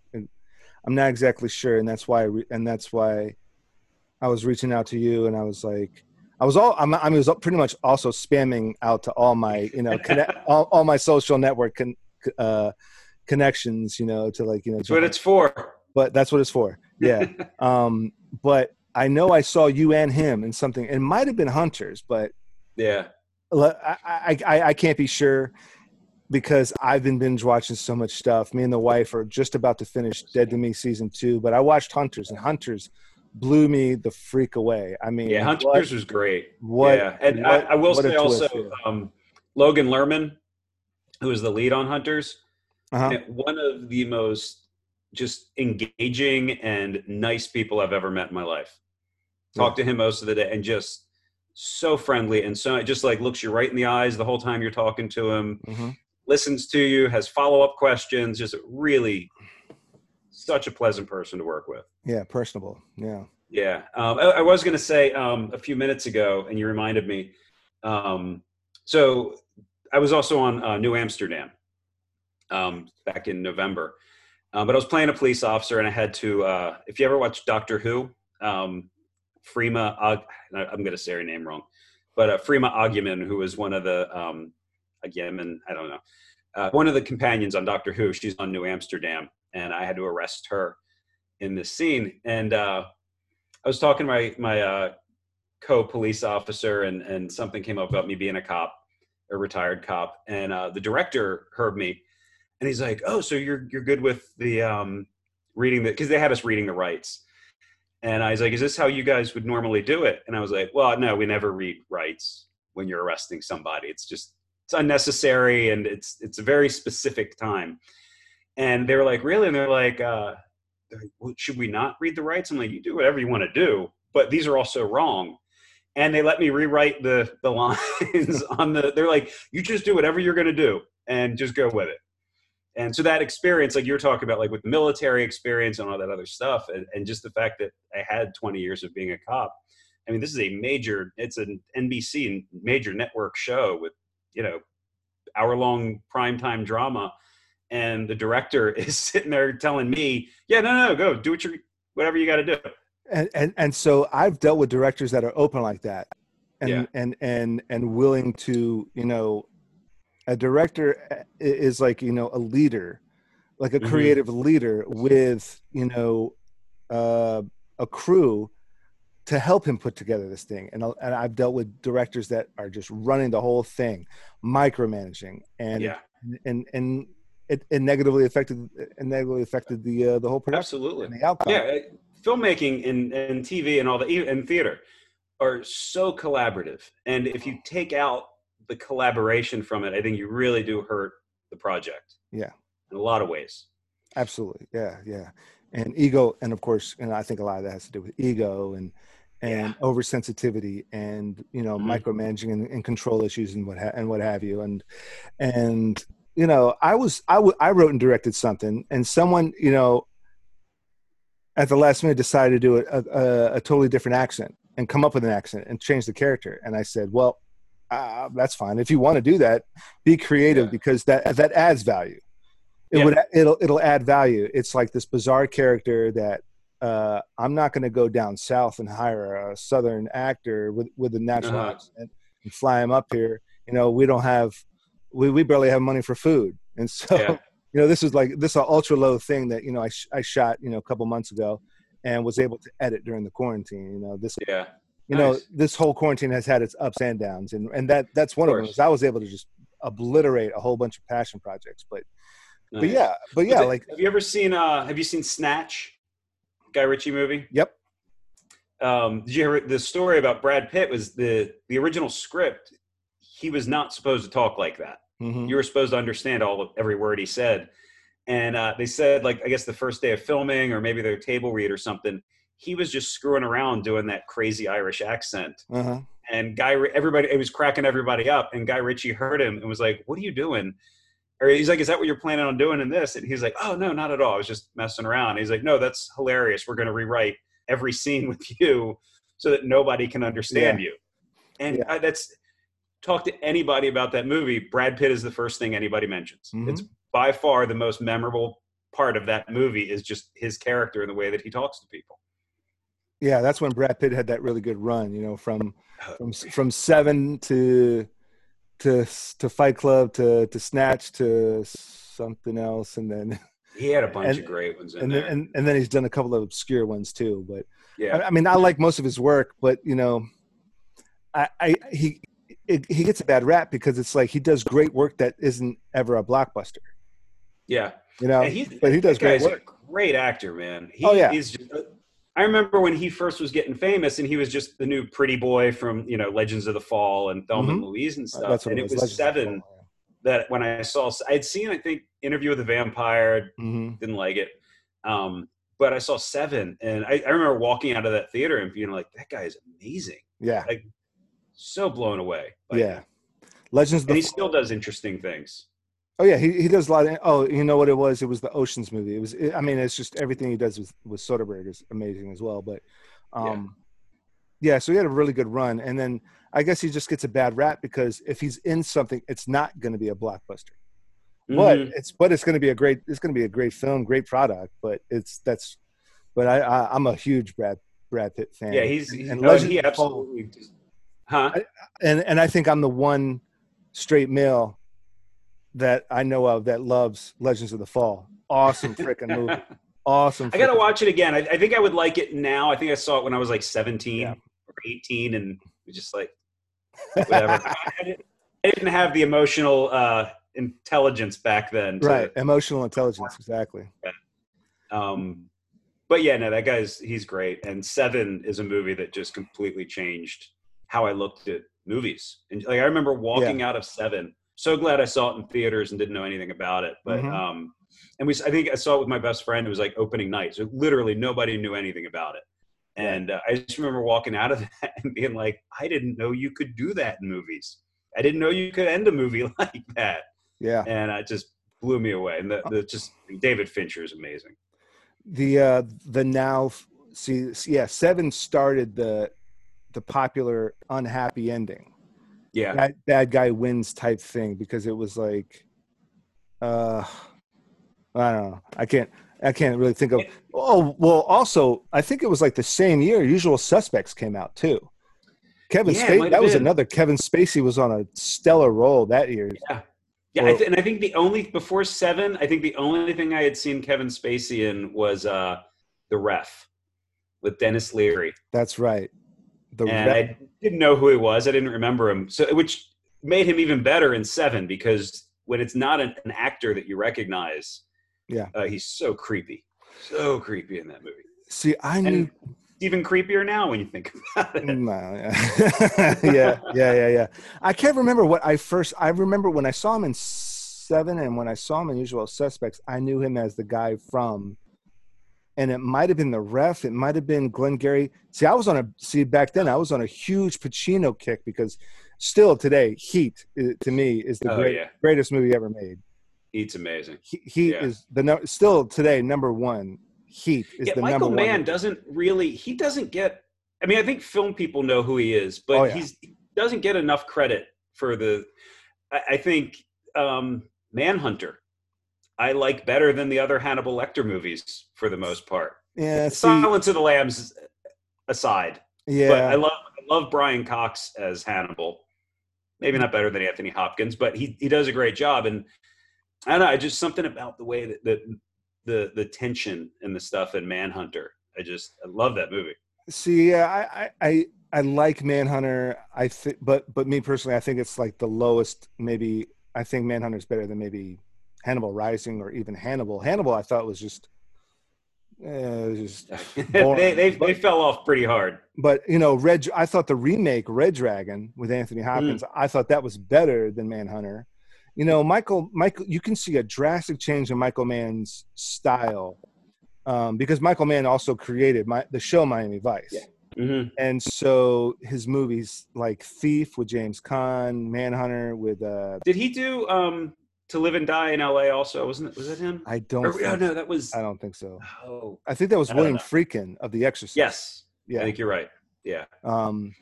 I'm not exactly sure, and that's why I re- and that's why I was reaching out to you, and I was like, I was all I'm, I was pretty much also spamming out to all my you know connect, all, all my social network con- uh, connections, you know, to like you know. That's what it's for. But that's what it's for. Yeah. um, but I know I saw you and him in something. It might have been Hunter's, but yeah, I, I I I can't be sure because I've been binge watching so much stuff. Me and the wife are just about to finish Dead to Me season two, but I watched Hunter's, and Hunter's blew me the freak away. I mean, yeah, Hunter's what, was great. What? Yeah. And what, I, I will say also, twist, yeah. um, Logan Lerman, who is the lead on Hunter's, uh-huh. one of the most just engaging and nice people I've ever met in my life. Talk yeah. to him most of the day, and just so friendly. And so it just like looks you right in the eyes the whole time you're talking to him, mm-hmm. listens to you, has follow-up questions, just really such a pleasant person to work with. Yeah. Personable. Yeah. Yeah. Um, I, I was going to say um, a few minutes ago, and you reminded me. Um, so I was also on uh, New Amsterdam um, back in November. Um, but I was playing a police officer, and I had to, uh, if you ever watch Doctor Who, um, Freema, uh, I'm going to say her name wrong, but uh, Freema Agyeman, who was one of the, um, Agyeman, I don't know, uh, one of the companions on Doctor Who, she's on New Amsterdam, and I had to arrest her in this scene. And uh, I was talking to my, my uh, co-police officer, and, and something came up about me being a cop, a retired cop, and uh, the director heard me. And he's like, oh, so you're you're good with the um, reading the, because they had us reading the rights. And I was like, is this how you guys would normally do it? And I was like, well, no, we never read rights when you're arresting somebody. It's just, it's unnecessary, and it's it's a very specific time. And they were like, really? And they're like, uh, they're like, well, should we not read the rights? I'm like, you do whatever you want to do, but these are also wrong. And they let me rewrite the the lines on the, they're like, you just do whatever you're going to do and just go with it. And so that experience, like you were talking about, like with the military experience and all that other stuff, and, and just the fact that I had twenty years of being a cop. I mean, this is a major, it's an N B C major network show with, you know, hour-long primetime drama. And the director is sitting there telling me, yeah, no, no, go do what you're, whatever you got to do. And, and and so I've dealt with directors that are open like that, and yeah. and, and and willing to, you know, a director is like, you know, a leader, like a creative mm-hmm. leader with, you know, uh, a crew to help him put together this thing. And, and I've dealt with directors that are just running the whole thing, micromanaging, and yeah. and, and, and it, it negatively affected it negatively affected the uh, the whole production. Absolutely. And the outcome. Yeah, filmmaking and, and T V and all the and theater are so collaborative, and if you take out the collaboration from it, I think you really do hurt the project. Yeah. In a lot of ways. Absolutely. Yeah. Yeah. And ego. And of course, and I think a lot of that has to do with ego and, and yeah. oversensitivity and, you know, mm-hmm. micromanaging and, and control issues and what, ha- and what have you. And, and, you know, I was, I, w- I wrote and directed something, and someone, you know, at the last minute decided to do a, a, a totally different accent and come up with an accent and change the character. And I said, well, Uh, that's fine. If you want to do that, be creative yeah. because that that adds value. It yeah. would it'll it'll add value. It's like this bizarre character that uh, I'm not going to go down south and hire a southern actor with with a national uh-huh. accent and fly him up here. You know, we don't have we, we barely have money for food, and so yeah. you know this is like this is an ultra low thing that you know I sh- I shot you know a couple months ago and was able to edit during the quarantine. You know this yeah. You know, nice. This whole quarantine has had its ups and downs, and, and that that's one of, of them. I was able to just obliterate a whole bunch of passion projects, but nice. but yeah, but yeah, but like have you ever seen uh, have you seen Snatch, Guy Ritchie movie? Yep. Um, did you hear the story about Brad Pitt? Was the the original script? He was not supposed to talk like that. Mm-hmm. You were supposed to understand all of every word he said, and uh, they said like I guess the first day of filming or maybe their table read or something. He was just screwing around doing that crazy Irish accent. Uh-huh. And Guy, everybody, it was cracking everybody up. And Guy Ritchie heard him and was like, what are you doing? Or he's like, is that what you're planning on doing in this? And he's like, oh, no, not at all. I was just messing around. And he's like, no, that's hilarious. We're going to rewrite every scene with you so that nobody can understand yeah. you. And yeah. I, that's, talk to anybody about that movie. Brad Pitt is the first thing anybody mentions. Mm-hmm. It's by far the most memorable part of that movie is just his character and the way that he talks to people. Yeah, that's when Brad Pitt had that really good run, you know, from from, from Seven to to to Fight Club to to Snatch to something else, and then he had a bunch and, of great ones in and there. Then, and and then he's done a couple of obscure ones too. But yeah, I, I mean, I like most of his work, but you know, I, I he it, he gets a bad rap because it's like he does great work that isn't ever a blockbuster. Yeah, you know, but he does great work. A great actor, man. He, oh yeah, he's just. I remember when he first was getting famous and he was just the new pretty boy from, you know, Legends of the Fall and Thelma mm-hmm. and Louise and stuff. That's what and it was, was Seven Fall, yeah. that when I saw, I'd seen, I think, Interview with the Vampire, mm-hmm. didn't like it. Um, but I saw Seven and I, I remember walking out of that theater and being like, that guy is amazing. Yeah. Like, so blown away. Like, yeah. Legends of the Fall. And he still does interesting things. Oh yeah, he he does a lot of. Oh, you know what it was? It was the Oceans movie. It was. It, I mean, it's just everything he does with with Soderbergh is amazing as well. But, um, yeah. yeah. So he had a really good run, and then I guess he just gets a bad rap because if he's in something, it's not going to be a blockbuster. Mm-hmm. But it's but it's going to be a great. It's going to be a great film, great product. But it's that's. But I, I I'm a huge Brad Brad Pitt fan. Yeah, he's and, and no, he absolutely. Paul, huh. I, and and I think I'm the one straight male that I know of that loves Legends of the Fall. Awesome freaking movie. Awesome. I gotta watch it again. I, I think I would like it now. I think I saw it when I was like seventeen yeah. or eighteen, and was just like whatever. I, didn't, I didn't have the emotional uh, intelligence back then. To, right, emotional intelligence, exactly. Yeah. Um, but yeah, no, that guy's he's great. And Seven is a movie that just completely changed how I looked at movies. And like I remember walking yeah. out of Seven. So glad I saw it in theaters and didn't know anything about it. But, mm-hmm. um, and we, I think I saw it with my best friend. It was like opening night. So literally nobody knew anything about it. And uh, I just remember walking out of that and being like, I didn't know you could do that in movies. I didn't know you could end a movie like that. Yeah. And it just blew me away. And the, the just David Fincher is amazing. The, uh, the now see, yeah, Seven started the, the popular unhappy ending. Yeah, that bad guy wins type thing because it was like, uh, I don't know. I can't. I can't really think of. Oh well. Also, I think it was like the same year Usual Suspects came out too. Kevin yeah, Spacey. That was been. another. Kevin Spacey was on a stellar roll that year. Yeah, yeah. Or, I th- and I think the only before Seven, I think the only thing I had seen Kevin Spacey in was uh, The Ref with Dennis Leary. That's right. The and ref. I didn't know who he was. I didn't remember him. So, which made him even better in Seven because when it's not an, an actor that you recognize, yeah, uh, he's so creepy, so creepy in that movie. See, I knew and even creepier now when you think about it. No, yeah. yeah, yeah, yeah, yeah. I can't remember what I first. I remember when I saw him in Seven and when I saw him in Usual Suspects, I knew him as the guy from. And it might have been The Ref. It might have been Glengarry. See, I was on a see back then. I was on a huge Pacino kick because, still today, Heat to me is the oh, great, yeah. greatest movie ever made. Heat's amazing. He, Heat yeah. is the still today number one. Heat is yeah, the Michael number Mann one. Michael Mann doesn't really. He doesn't get. I mean, I think film people know who he is, but oh, yeah. he's, he doesn't get enough credit for the. I, I think um, Manhunter. I like better than the other Hannibal Lecter movies for the most part. Yeah, see, Silence of the Lambs aside. Yeah, but I love I love Brian Cox as Hannibal. Maybe not better than Anthony Hopkins, but he he does a great job. And I don't know, I just something about the way that the the, the tension and the stuff in Manhunter. I just I love that movie. See, yeah, I I I like Manhunter. I th- but but me personally, I think it's like the lowest. Maybe I think Manhunter's better than maybe. Hannibal Rising or even Hannibal. Hannibal, I thought was just, uh, just they they, but, they fell off pretty hard. But you know, Red. I thought the remake Red Dragon with Anthony Hopkins. Mm. I thought that was better than Manhunter. You know, Michael. Michael, you can see a drastic change in Michael Mann's style um, because Michael Mann also created my, the show Miami Vice, yeah. mm-hmm. and so his movies like Thief with James Caan, Manhunter with. Uh, Did he do? Um... To Live and Die in L A also, wasn't it? Was that him? I don't. Or, think oh, no, that was. I don't think so. Oh, I think that was William know. Friedkin of The Exorcist. Yes, yeah, I think you're right. Yeah. Um,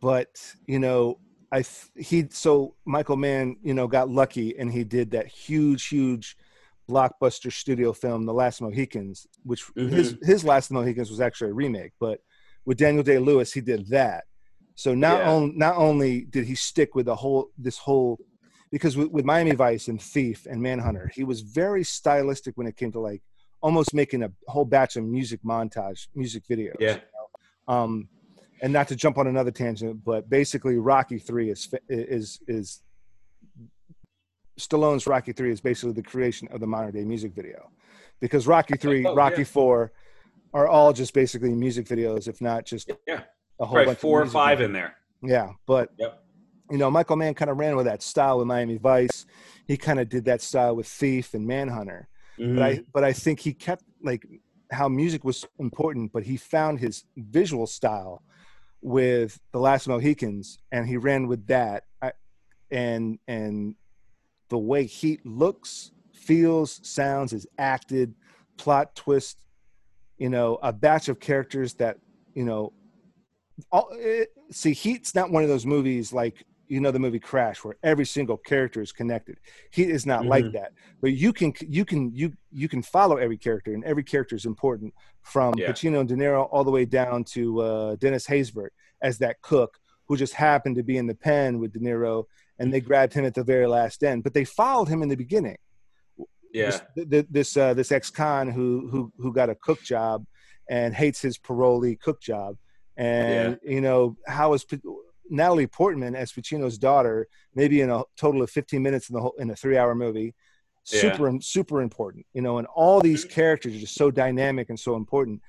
but you know, I he so Michael Mann, you know, got lucky and he did that huge, huge blockbuster studio film, The Last Mohicans, which mm-hmm. his, his Last Mohicans was actually a remake, but with Daniel Day-Lewis, he did that. So not yeah. only not only did he stick with the whole this whole because with, with Miami Vice and Thief and Manhunter, he was very stylistic when it came to like almost making a whole batch of music montage, music videos. Yeah. You know? Um, and not to jump on another tangent, but basically Rocky three is is is Stallone's Rocky three is basically the creation of the modern day music video, because Rocky three, oh, Rocky yeah. four are all just basically music videos, if not just yeah. a whole right, bunch four of or five videos. in there. Yeah, but yep. you know, Michael Mann kind of ran with that style with Miami Vice. He kind of did that style with Thief and Manhunter. Mm-hmm. But I but I think he kept like how music was important, but he found his visual style with The Last Mohicans, and he ran with that. I, and and the way Heat looks, feels, sounds, is acted, plot twist, you know, a batch of characters that, you know, all, it, see, Heat's not one of those movies like, you know, the movie Crash, where every single character is connected. Heat is not mm-hmm. like that, but you can, you can, you, you can follow every character, and every character is important, from yeah. Pacino and De Niro all the way down to uh, Dennis Haysbert as that cook who just happened to be in the pen with De Niro, and they grabbed him at the very last end, but they followed him in the beginning. Yeah. This this, uh, this ex-con who who who got a cook job and hates his parolee cook job, and yeah. you know, how is Natalie Portman as Pacino's daughter, maybe in a total of fifteen minutes in the whole, in a three-hour movie, super yeah. super important, you know, and all these characters are just so dynamic and so important.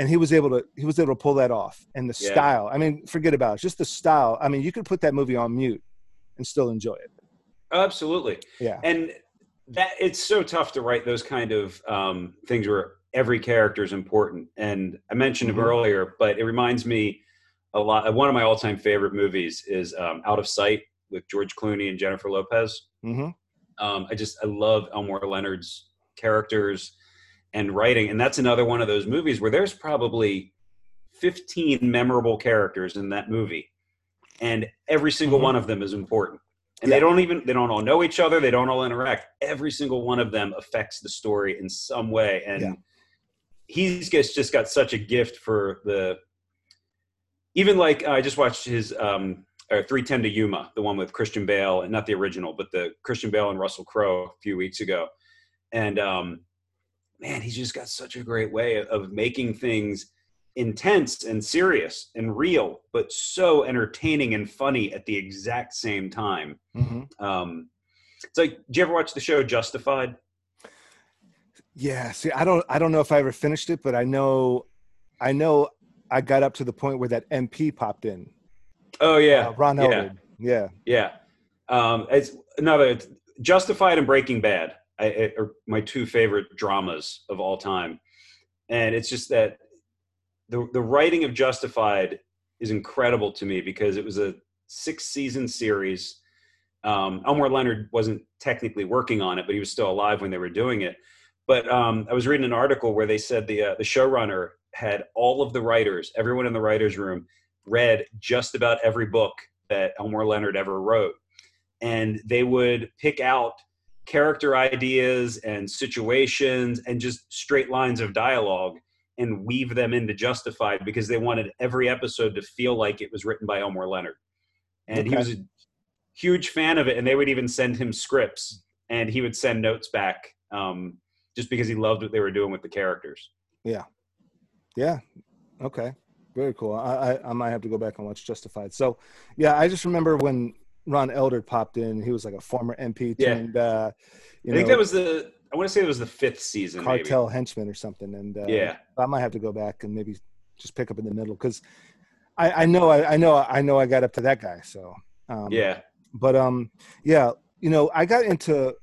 And he was able to he was able to pull that off. And the yeah. style, I mean, forget about it. Just the style. I mean, you could put that movie on mute and still enjoy it. Absolutely. Yeah. And that it's so tough to write those kind of um, things where every character is important. And I mentioned mm-hmm. him earlier, but it reminds me a lot. One of my all-time favorite movies is um, Out of Sight with George Clooney and Jennifer Lopez. Mm-hmm. Um, I just, I love Elmore Leonard's characters and writing. And that's another one of those movies where there's probably fifteen memorable characters in that movie. And every single mm-hmm. one of them is important. And yeah. they don't even, they don't all know each other. They don't all interact. Every single one of them affects the story in some way. And yeah. he's just got such a gift for the, even like, uh, I just watched his um, or three ten to Yuma, the one with Christian Bale, and not the original, but the Christian Bale and Russell Crowe a few weeks ago. And um, man, he's just got such a great way of, of making things intense and serious and real, but so entertaining and funny at the exact same time. Mm-hmm. Um, it's like, did you ever watch the show Justified? Yeah. See, I don't, I don't know if I ever finished it, but I know, I know I got up to the point where that M P popped in. Oh yeah. Uh, Ron Eldard. Yeah. Yeah. yeah. Um, it's another Justified and Breaking Bad I, are my two favorite dramas of all time. And it's just that, The the writing of Justified is incredible to me because it was a six-season series. Um, Elmore Leonard wasn't technically working on it, but he was still alive when they were doing it. But um, I was reading an article where they said the uh, the showrunner had all of the writers, everyone in the writer's room, read just about every book that Elmore Leonard ever wrote. And they would pick out character ideas and situations and just straight lines of dialogue and weave them into Justified because they wanted every episode to feel like it was written by Elmore Leonard. And okay. he was a huge fan of it, and they would even send him scripts, and he would send notes back um, just because he loved what they were doing with the characters. Yeah. Yeah. Okay. Very cool. I, I, I might have to go back and watch Justified. So, yeah, I just remember when Ron Eldard popped in, he was like a former M P. Yeah. Turned, uh, you I know, think that was the... I want to say it was the fifth season, cartel maybe. henchman or something, and uh, yeah, I might have to go back and maybe just pick up in the middle because I, I know I, I know I know I got up to that guy. So um, yeah, but um, yeah, you know, I got into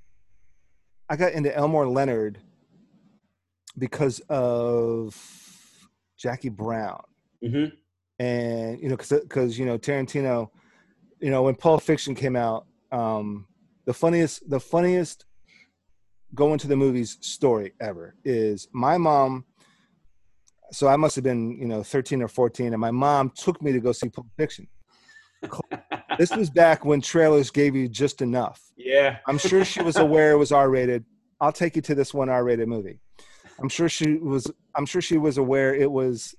I got into Elmore Leonard because of Jackie Brown, mm-hmm. and you know, because because you know Tarantino, you know, when Pulp Fiction came out, um, the funniest the funniest. going to the movies story ever is my mom. So I must've been, you know, thirteen or fourteen. And my mom took me to go see Pulp Fiction. This was back when trailers gave you just enough. Yeah. I'm sure she was aware it was R rated. I'll take you to this one R-rated movie. I'm sure she was, I'm sure she was aware it was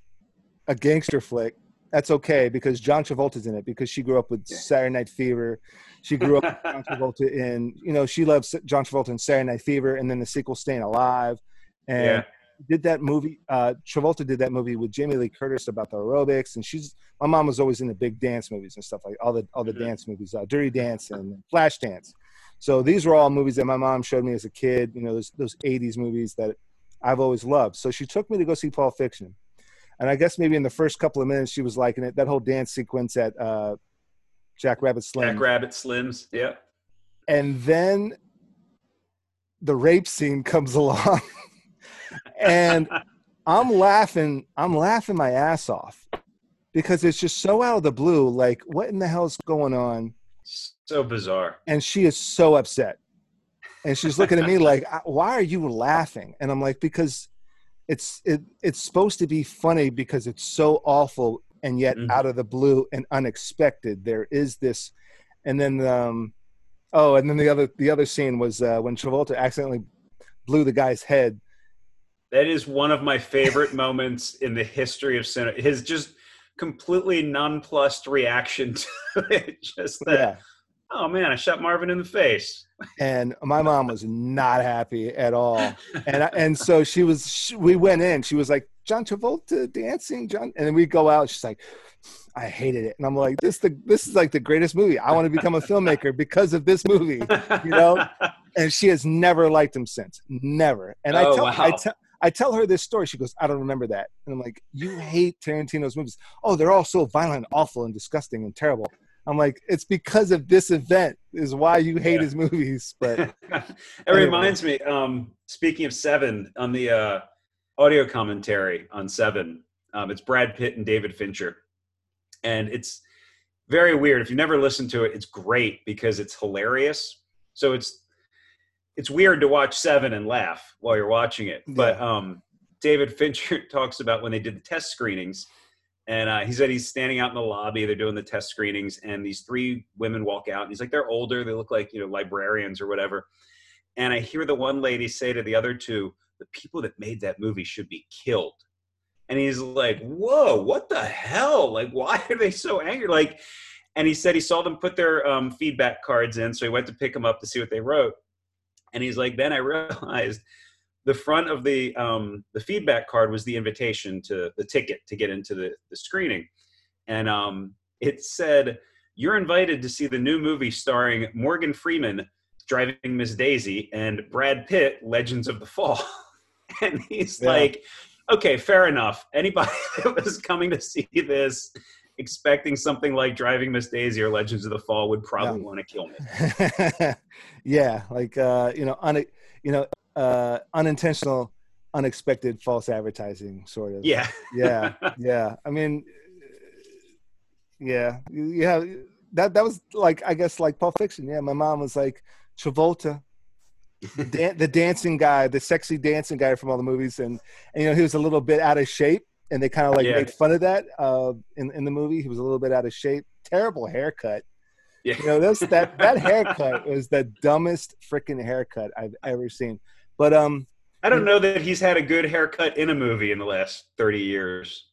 a gangster flick. That's okay, because John Travolta's in it, because she grew up with Saturday Night Fever. She grew up with John Travolta in, you know, she loves John Travolta in Saturday Night Fever, and then the sequel, Staying Alive. And yeah. did that movie, uh, Travolta did that movie with Jamie Lee Curtis about the aerobics. And she's, my mom was always in the big dance movies and stuff, like all the, all the yeah. dance movies, uh, Dirty Dance and Flash Dance. So these were all movies that my mom showed me as a kid, you know, those, those eighties movies that I've always loved. So she took me to go see Pulp Fiction. And I guess maybe in the first couple of minutes, she was liking it. That whole dance sequence at uh, Jack Rabbit Slim. Jack Rabbit Slim's, yeah. And then the rape scene comes along. And I'm laughing. I'm laughing my ass off, because it's just so out of the blue. Like, what in the hell's going on? So bizarre. And she is so upset. And she's looking at me like, why are you laughing? And I'm like, because it's it, it's supposed to be funny, because it's so awful, and yet mm-hmm. out of the blue and unexpected, there is this. And then, um, oh, and then the other the other scene was uh, when Travolta accidentally blew the guy's head. That is one of my favorite moments in the history of cinema. His just completely nonplussed reaction to it, just that. Yeah. Oh man, I shot Marvin in the face. And my mom was not happy at all. And I, and so she was, she, we went in, she was like, John Travolta dancing, John. And then we go out, she's like, I hated it. And I'm like, this, the, this is like the greatest movie. I want to become a filmmaker because of this movie, you know? And she has never liked him since, never. And oh, I, tell, wow. I, tell, I tell her this story. She goes, I don't remember that. And I'm like, you hate Tarantino's movies. Oh, they're all so violent and awful and disgusting and terrible. I'm like, it's because of this event is why you hate yeah. his movies. But it anyway. reminds me, um, speaking of Seven, on the uh, audio commentary on Seven, um, it's Brad Pitt and David Fincher. And it's very weird. If you never listened to it, it's great because it's hilarious. So it's it's weird to watch Seven and laugh while you're watching it. Yeah. But um, David Fincher talks about when they did the test screenings. And uh, he said he's standing out in the lobby. They're doing the test screenings, and these three women walk out. And he's like, they're older. They look like, you know, librarians or whatever. And I hear the one lady say to the other two, the people that made that movie should be killed. And he's like, whoa, what the hell? Like, why are they so angry? Like, and he said he saw them put their um, feedback cards in. So he went to pick them up to see what they wrote. And he's like, then I realized the front of the um, the feedback card was the invitation to the ticket to get into the, the screening. And um, it said, you're invited to see the new movie starring Morgan Freeman, Driving Miss Daisy, and Brad Pitt, Legends of the Fall. And he's yeah. like, okay, fair enough. Anybody that was coming to see this expecting something like Driving Miss Daisy or Legends of the Fall would probably yeah. want to kill me. yeah, like, uh, you know, on a, you know, Uh, unintentional, unexpected, false advertising, sort of. Yeah. yeah. Yeah. I mean, yeah. Yeah. That that was like, I guess, like Pulp Fiction. Yeah. My mom was like, Travolta, the, dan- the dancing guy, the sexy dancing guy from all the movies. And, and you know, he was a little bit out of shape. And they kind of like yeah. made fun of that uh, in, in the movie. He was a little bit out of shape. Terrible haircut. Yeah. You know, that's, that, that haircut was the dumbest freaking haircut I've ever seen. But um, I don't know that he's had a good haircut in a movie in the last thirty years.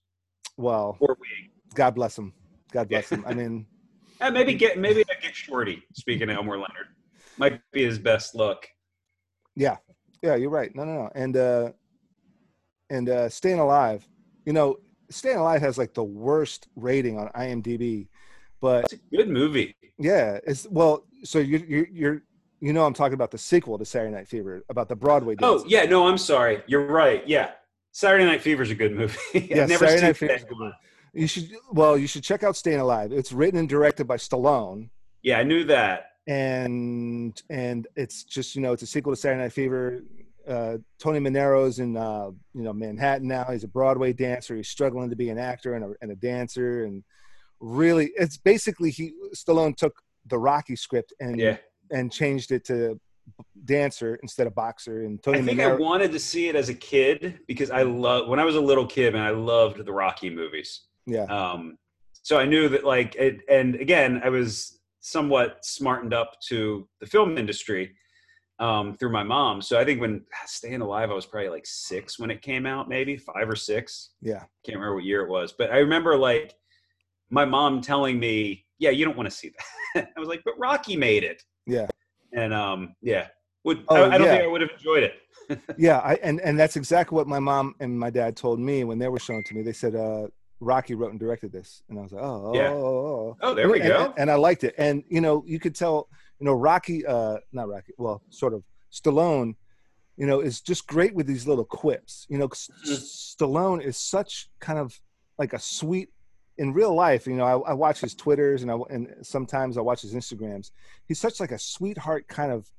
Well, or we. God bless him. God bless yeah. him. I mean, yeah, maybe get maybe I get Shorty. Speaking of Elmore Leonard, might be his best look. Yeah, yeah, you're right. No, no, no. And uh, and uh, Staying Alive. You know, Staying Alive has like the worst rating on I M D B, but it's a good movie. Yeah, it's well. So you you you're. You know, I'm talking about the sequel to Saturday Night Fever, about the Broadway dance. Oh, yeah. No, I'm sorry. You're right. Yeah. Saturday Night Fever is a good movie. yeah, never Saturday Night Fever is a good movie. You should, well, you should check out Staying Alive. It's written and directed by Stallone. Yeah, I knew that. And and it's just, you know, it's a sequel to Saturday Night Fever. Uh, Tony Manero's in, uh, you know, Manhattan now. He's a Broadway dancer. He's struggling to be an actor and a, and a dancer. And really, it's basically he Stallone took the Rocky script and yeah. and changed it to dancer instead of boxer. And Tony I think Manero- I wanted to see it as a kid because I love when I was a little kid and I loved the Rocky movies. Yeah. Um, so I knew that like, it, and again, I was somewhat smartened up to the film industry. um, through my mom. So I think when Staying Alive, I was probably like six when it came out, maybe five or six. Yeah. Can't remember what year it was, but I remember like my mom telling me, yeah, you don't want to see that. I was like, but Rocky made it. Yeah. And um, yeah, would, oh, I, I don't yeah. think I would have enjoyed it. yeah. I, and, and that's exactly what my mom and my dad told me when they were showing it to me. They said, uh, Rocky wrote and directed this. And I was like, oh, yeah. oh, oh, oh. oh, there and, we go. And, and I liked it. And, you know, you could tell, you know, Rocky, uh, not Rocky, well, sort of Stallone, you know, is just great with these little quips. You know, mm-hmm. Stallone is such kind of like a sweet, in real life, you know, I, I watch his Twitters and I, and sometimes I watch his Instagrams. He's such like a sweetheart kind of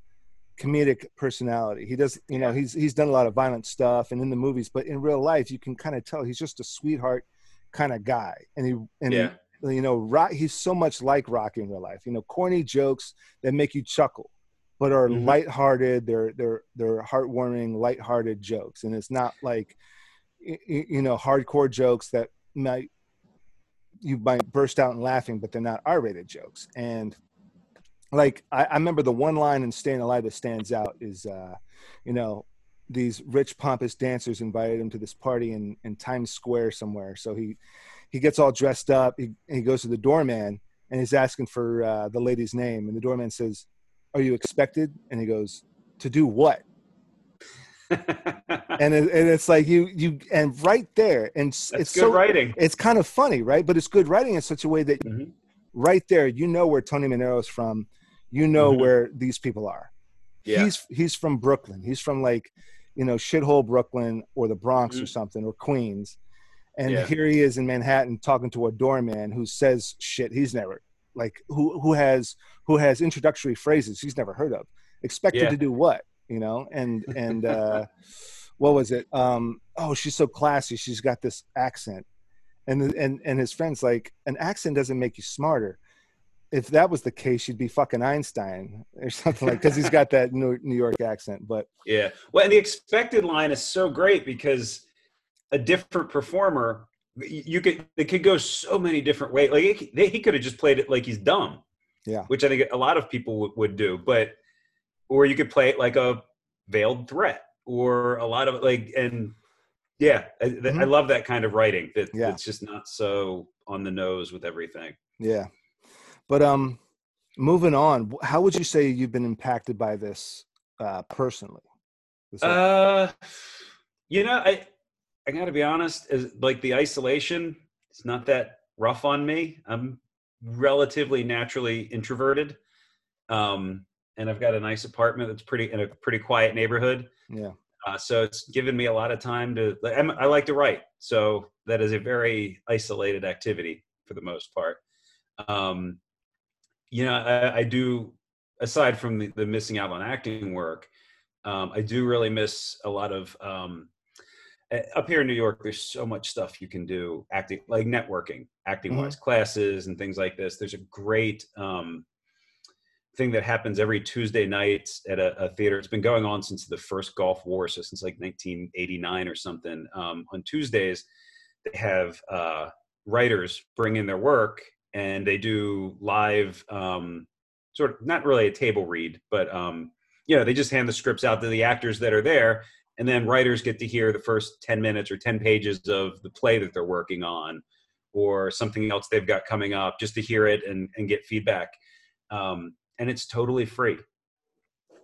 comedic personality. He does, you know, he's, he's done a lot of violent stuff and in the movies, but in real life, you can kind of tell he's just a sweetheart kind of guy. And he, and yeah. he, you know, Rock, he's so much like Rocky in real life, you know, corny jokes that make you chuckle, but are mm-hmm. lighthearted. They're, they're, they're heartwarming, lighthearted jokes. And it's not like, you, you know, hardcore jokes that might, you might burst out in laughing, but they're not R-rated jokes. And like, I, I remember the one line in Staying Alive that stands out is, uh, you know, these rich pompous dancers invited him to this party in, in Times Square somewhere. So he, he gets all dressed up. He, he goes to the doorman and he's asking for uh, the lady's name. And the doorman says, "Are you expected?" And he goes, "To do what?" and, it, and it's like you you and right there and that's it's good so, writing. It's kind of funny, right? But it's good writing in such a way that mm-hmm. right there you know where Tony Monero's from, you know mm-hmm. where these people are. Yeah. He's he's from Brooklyn. He's from like, you know, shithole Brooklyn or the Bronx mm-hmm. or something or Queens, and yeah. here he is in Manhattan talking to a doorman who says shit he's never like who who has who has introductory phrases he's never heard of. Expected yeah. to do what? You know, and, and, uh, what was it? Um, oh, she's so classy. She's got this accent and, and, and his friend's like, an accent doesn't make you smarter. If that was the case, you'd be fucking Einstein or something like, cause he's got that New York accent, but yeah. Well, and the expected line is so great because a different performer, you could, it could go so many different ways. Like it, they, he could have just played it like he's dumb. Yeah. Which I think a lot of people w- would do, but or you could play it like a veiled threat or a lot of like, and yeah, I, mm-hmm. I love that kind of writing. That yeah. It's just not so on the nose with everything. Yeah. But um, moving on, how would you say you've been impacted by this uh, personally? This uh, you know, I, I gotta be honest, as like the isolation, it's not that rough on me. I'm relatively naturally introverted. Um, And I've got a nice apartment that's pretty in a pretty quiet neighborhood. Yeah. Uh, so it's given me a lot of time to. I'm, I like to write, so that is a very isolated activity for the most part. Um, you know, I, I do. Aside from the, the missing out on acting work, um, I do really miss a lot of. Um, up here in New York, there's so much stuff you can do acting, like networking, acting wise mm-hmm. classes and things like this. There's a great. Um, thing that happens every Tuesday night at a, a theater. It's been going on since the first Gulf War, so since like nineteen eighty-nine or something. Um, on Tuesdays, they have uh, writers bring in their work and they do live, um, sort of not really a table read, but um, you know, they just hand the scripts out to the actors that are there, and then writers get to hear the first ten minutes or ten pages of the play that they're working on or something else they've got coming up, just to hear it and, and get feedback. Um, And it's totally free.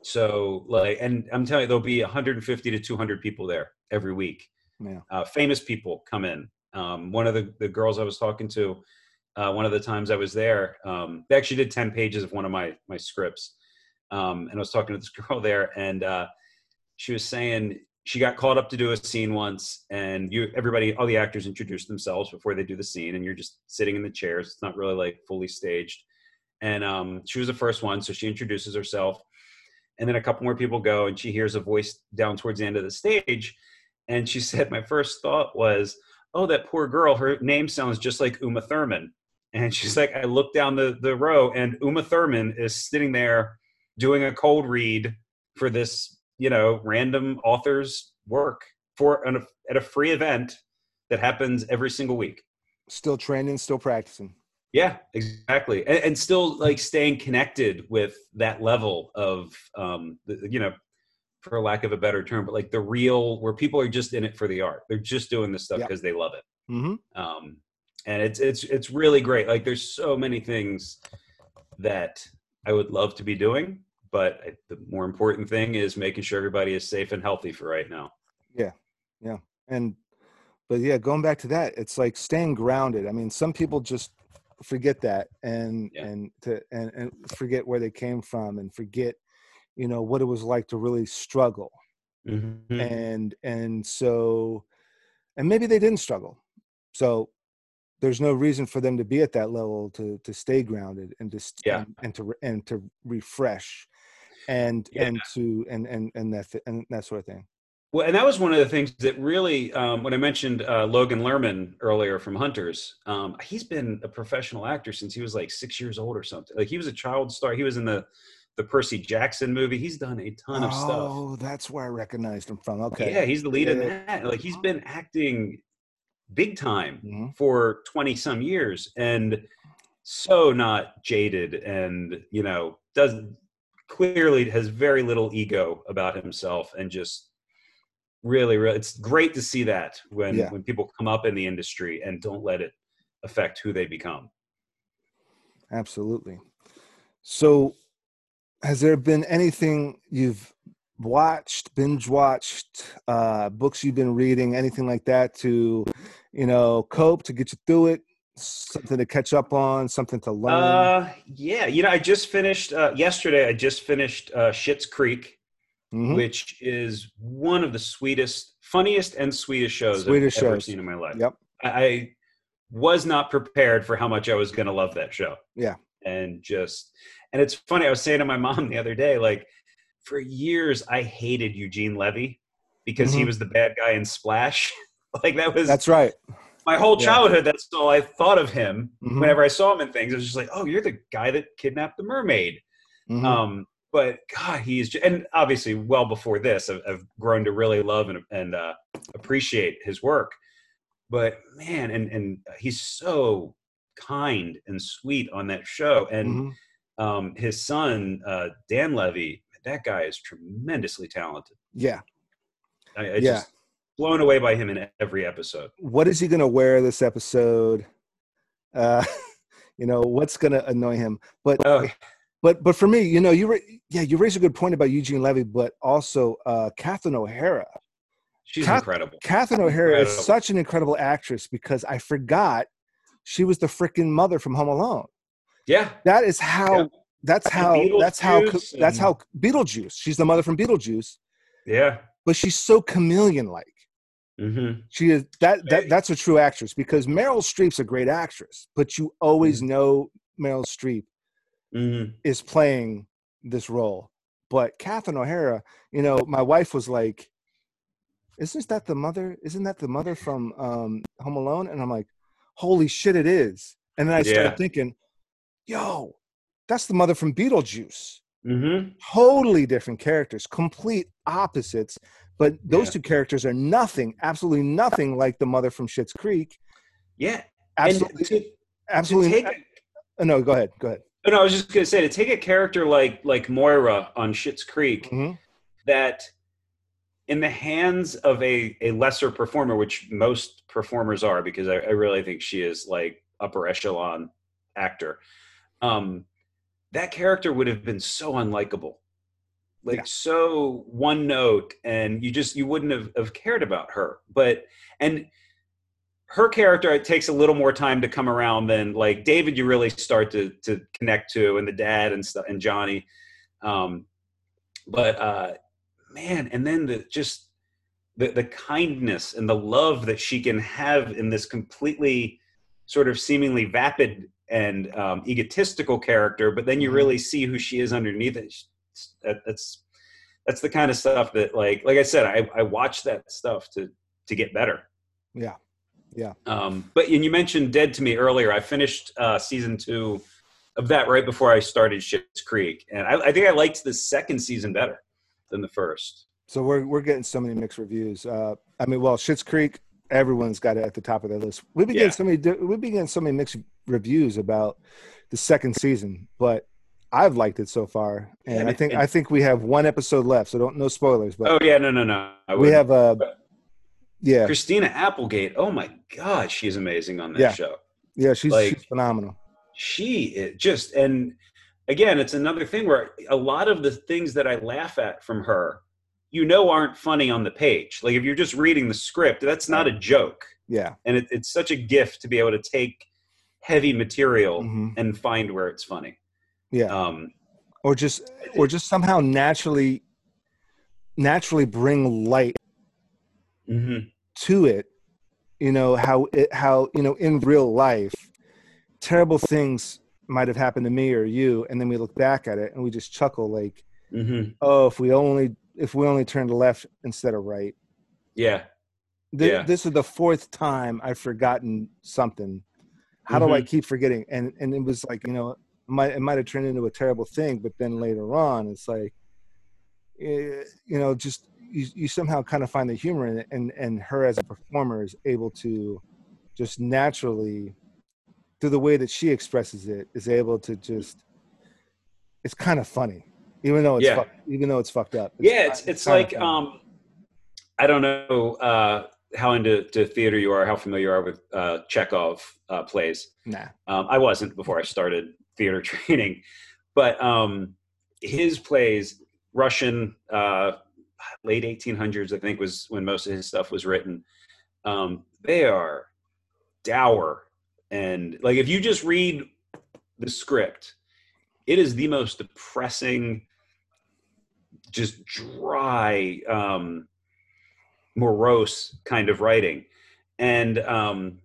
So like, and I'm telling you, there'll be one hundred fifty to two hundred people there every week. Yeah. Uh, famous people come in. Um, one of the, the girls I was talking to, uh, one of the times I was there, um, they actually did ten pages of one of my, my scripts. Um, and I was talking to this girl there and uh, she was saying she got called up to do a scene once and you, everybody, all the actors introduce themselves before they do the scene and you're just sitting in the chairs. It's not really like fully staged. And um, she was the first one, so she introduces herself. And then a couple more people go, and she hears a voice down towards the end of the stage. And she said, my first thought was, oh, that poor girl, her name sounds just like Uma Thurman. And she's like, I looked down the, the row, and Uma Thurman is sitting there doing a cold read for this, you know, random author's work for an, at a free event that happens every single week. Still training, still practicing. Yeah, exactly. And, and still like staying connected with that level of, um, the, you know, for lack of a better term, but like the real, where people are just in it for the art. They're just doing this stuff because yeah. they love it. Mm-hmm. Um, and it's, it's, it's really great. Like there's so many things that I would love to be doing, but I, the more important thing is making sure everybody is safe and healthy for right now. Yeah. Yeah. And, but yeah, going back to that, it's like staying grounded. I mean, some people just forget that and, yeah. and to, and, and forget where they came from and forget, you know, what it was like to really struggle. Mm-hmm. And, and so, and maybe they didn't struggle. So there's no reason for them to be at that level to, to stay grounded and to, st- yeah. and, and to, and to refresh and, yeah. and to, and, and, and that, th- and that sort of thing. Well, and that was one of the things that really, um, when I mentioned uh, Logan Lerman earlier from Hunters, um, he's been a professional actor since he was like six years old or something. Like he was a child star. He was in the, the Percy Jackson movie. He's done a ton of oh, stuff. Oh, that's where I recognized him from. Okay. Yeah, he's the lead yeah. in that. Like he's been acting big time mm-hmm. for twenty some years and so not jaded and, you know, does clearly has very little ego about himself and just, Really, really, it's great to see that when, yeah. when people come up in the industry and don't let it affect who they become. Absolutely. So has there been anything you've watched, binge watched, uh, books you've been reading, anything like that to, you know, cope, to get you through it, something to catch up on, something to learn? Uh, yeah. You know, I just finished uh, yesterday. I just finished uh, Schitt's Creek. Mm-hmm. Which is one of the sweetest, funniest, and sweetest shows sweetest I've shows. ever seen in my life. Yep. I was not prepared for how much I was going to love that show. Yeah. And just, and it's funny, I was saying to my mom the other day, like, for years I hated Eugene Levy because mm-hmm. he was the bad guy in Splash. Like, that was... That's right. My whole childhood, yeah. that's all I thought of him. Mm-hmm. Whenever I saw him in things, I was just like, oh, you're the guy that kidnapped the mermaid. Mm-hmm. Um But God, he's and obviously well before this, I've, I've grown to really love and and uh, appreciate his work. But man, and and he's so kind and sweet on that show. And mm-hmm. um, his son uh, Dan Levy, that guy is tremendously talented. Yeah, I, I yeah. just blown away by him in every episode. What is he going to wear this episode? Uh, you know, what's going to annoy him? But. Oh. But but for me, you know, you ra- yeah, you raise a good point about Eugene Levy, but also uh, Catherine O'Hara. She's Ka- incredible. Catherine O'Hara incredible. is such an incredible actress because I forgot she was the freaking mother from Home Alone. Yeah, that is how. Yeah. That's how. That's how. That's and... how. Beetlejuice. She's the mother from Beetlejuice. Yeah, but she's so chameleon-like. Mm-hmm. She is that, that. That's a true actress because Meryl Streep's a great actress, but you always mm-hmm. know Meryl Streep. Mm-hmm. is playing this role. But Catherine O'Hara, you know, my wife was like, isn't that the mother? Isn't that the mother from um, Home Alone? And I'm like, holy shit, it is. And then I yeah. started thinking, yo, that's the mother from Beetlejuice. Mm-hmm. Totally different characters, complete opposites. But those yeah. two characters are nothing, absolutely nothing like the mother from Schitt's Creek. Yeah. Absolutely. To, absolutely. To take- oh, no, go ahead. Go ahead. No, I was just going to say, to take a character like like Moira on Schitt's Creek, mm-hmm. that in the hands of a, a lesser performer, which most performers are, because I, I really think she is like upper echelon actor, um, that character would have been so unlikable, like yeah. so one note, and you just you wouldn't have, have cared about her. But and. Her character, it takes a little more time to come around than like David. You really start to to connect to, and the dad and stuff, and Johnny. Um, but uh, man, and then the just the the kindness and the love that she can have in this completely sort of seemingly vapid and um, egotistical character. But then you really see who she is underneath it. That's that's the kind of stuff that like like I said, I I watch that stuff to to get better. Yeah. Yeah. Um, but and you mentioned Dead to Me earlier. I finished uh, season two of that right before I started Schitt's Creek, and I, I think I liked the second season better than the first. So we're we're getting so many mixed reviews. Uh, I mean, well, Schitt's Creek everyone's got it at the top of their list. We've been yeah. getting so many, we've been getting so many mixed reviews about the second season, but I've liked it so far, and I think I think we have one episode left, so don't no spoilers. But oh yeah, no, no, no. I we have a yeah, Christina Applegate. Oh my God, she's amazing on that yeah. show. Yeah, she's, like, she's phenomenal. She is just, and again, it's another thing where a lot of the things that I laugh at from her, you know, aren't funny on the page. Like if you're just reading the script, that's not a joke. Yeah, and it, it's such a gift to be able to take heavy material mm-hmm. and find where it's funny. Yeah, um, or just or just somehow naturally, naturally bring light mm-hmm. to it. You know how it, how you know in real life, terrible things might have happened to me or you, and then we look back at it and we just chuckle like, mm-hmm. oh, if we only if we only turned left instead of right. Yeah. Th- yeah. This is the fourth time I've forgotten something. How mm-hmm. do I keep forgetting? And and it was like you know. Might, it might have turned into a terrible thing, but then later on, it's like, you know, just you, you somehow kind of find the humor in it, and and her as a performer is able to just naturally, through the way that she expresses it, is able to just. It's kind of funny, even though it's yeah. fuck, even though it's fucked up. It's yeah, it's it's like um, I don't know uh, how into to theater you are, how familiar you are with uh, Chekhov uh, plays. Nah, um, I wasn't before I started theater training, but um, his plays, Russian, uh, late eighteen hundreds, I think was when most of his stuff was written. Um, they are dour. And like, if you just read the script, it is the most depressing, just dry, um, morose kind of writing. And, um,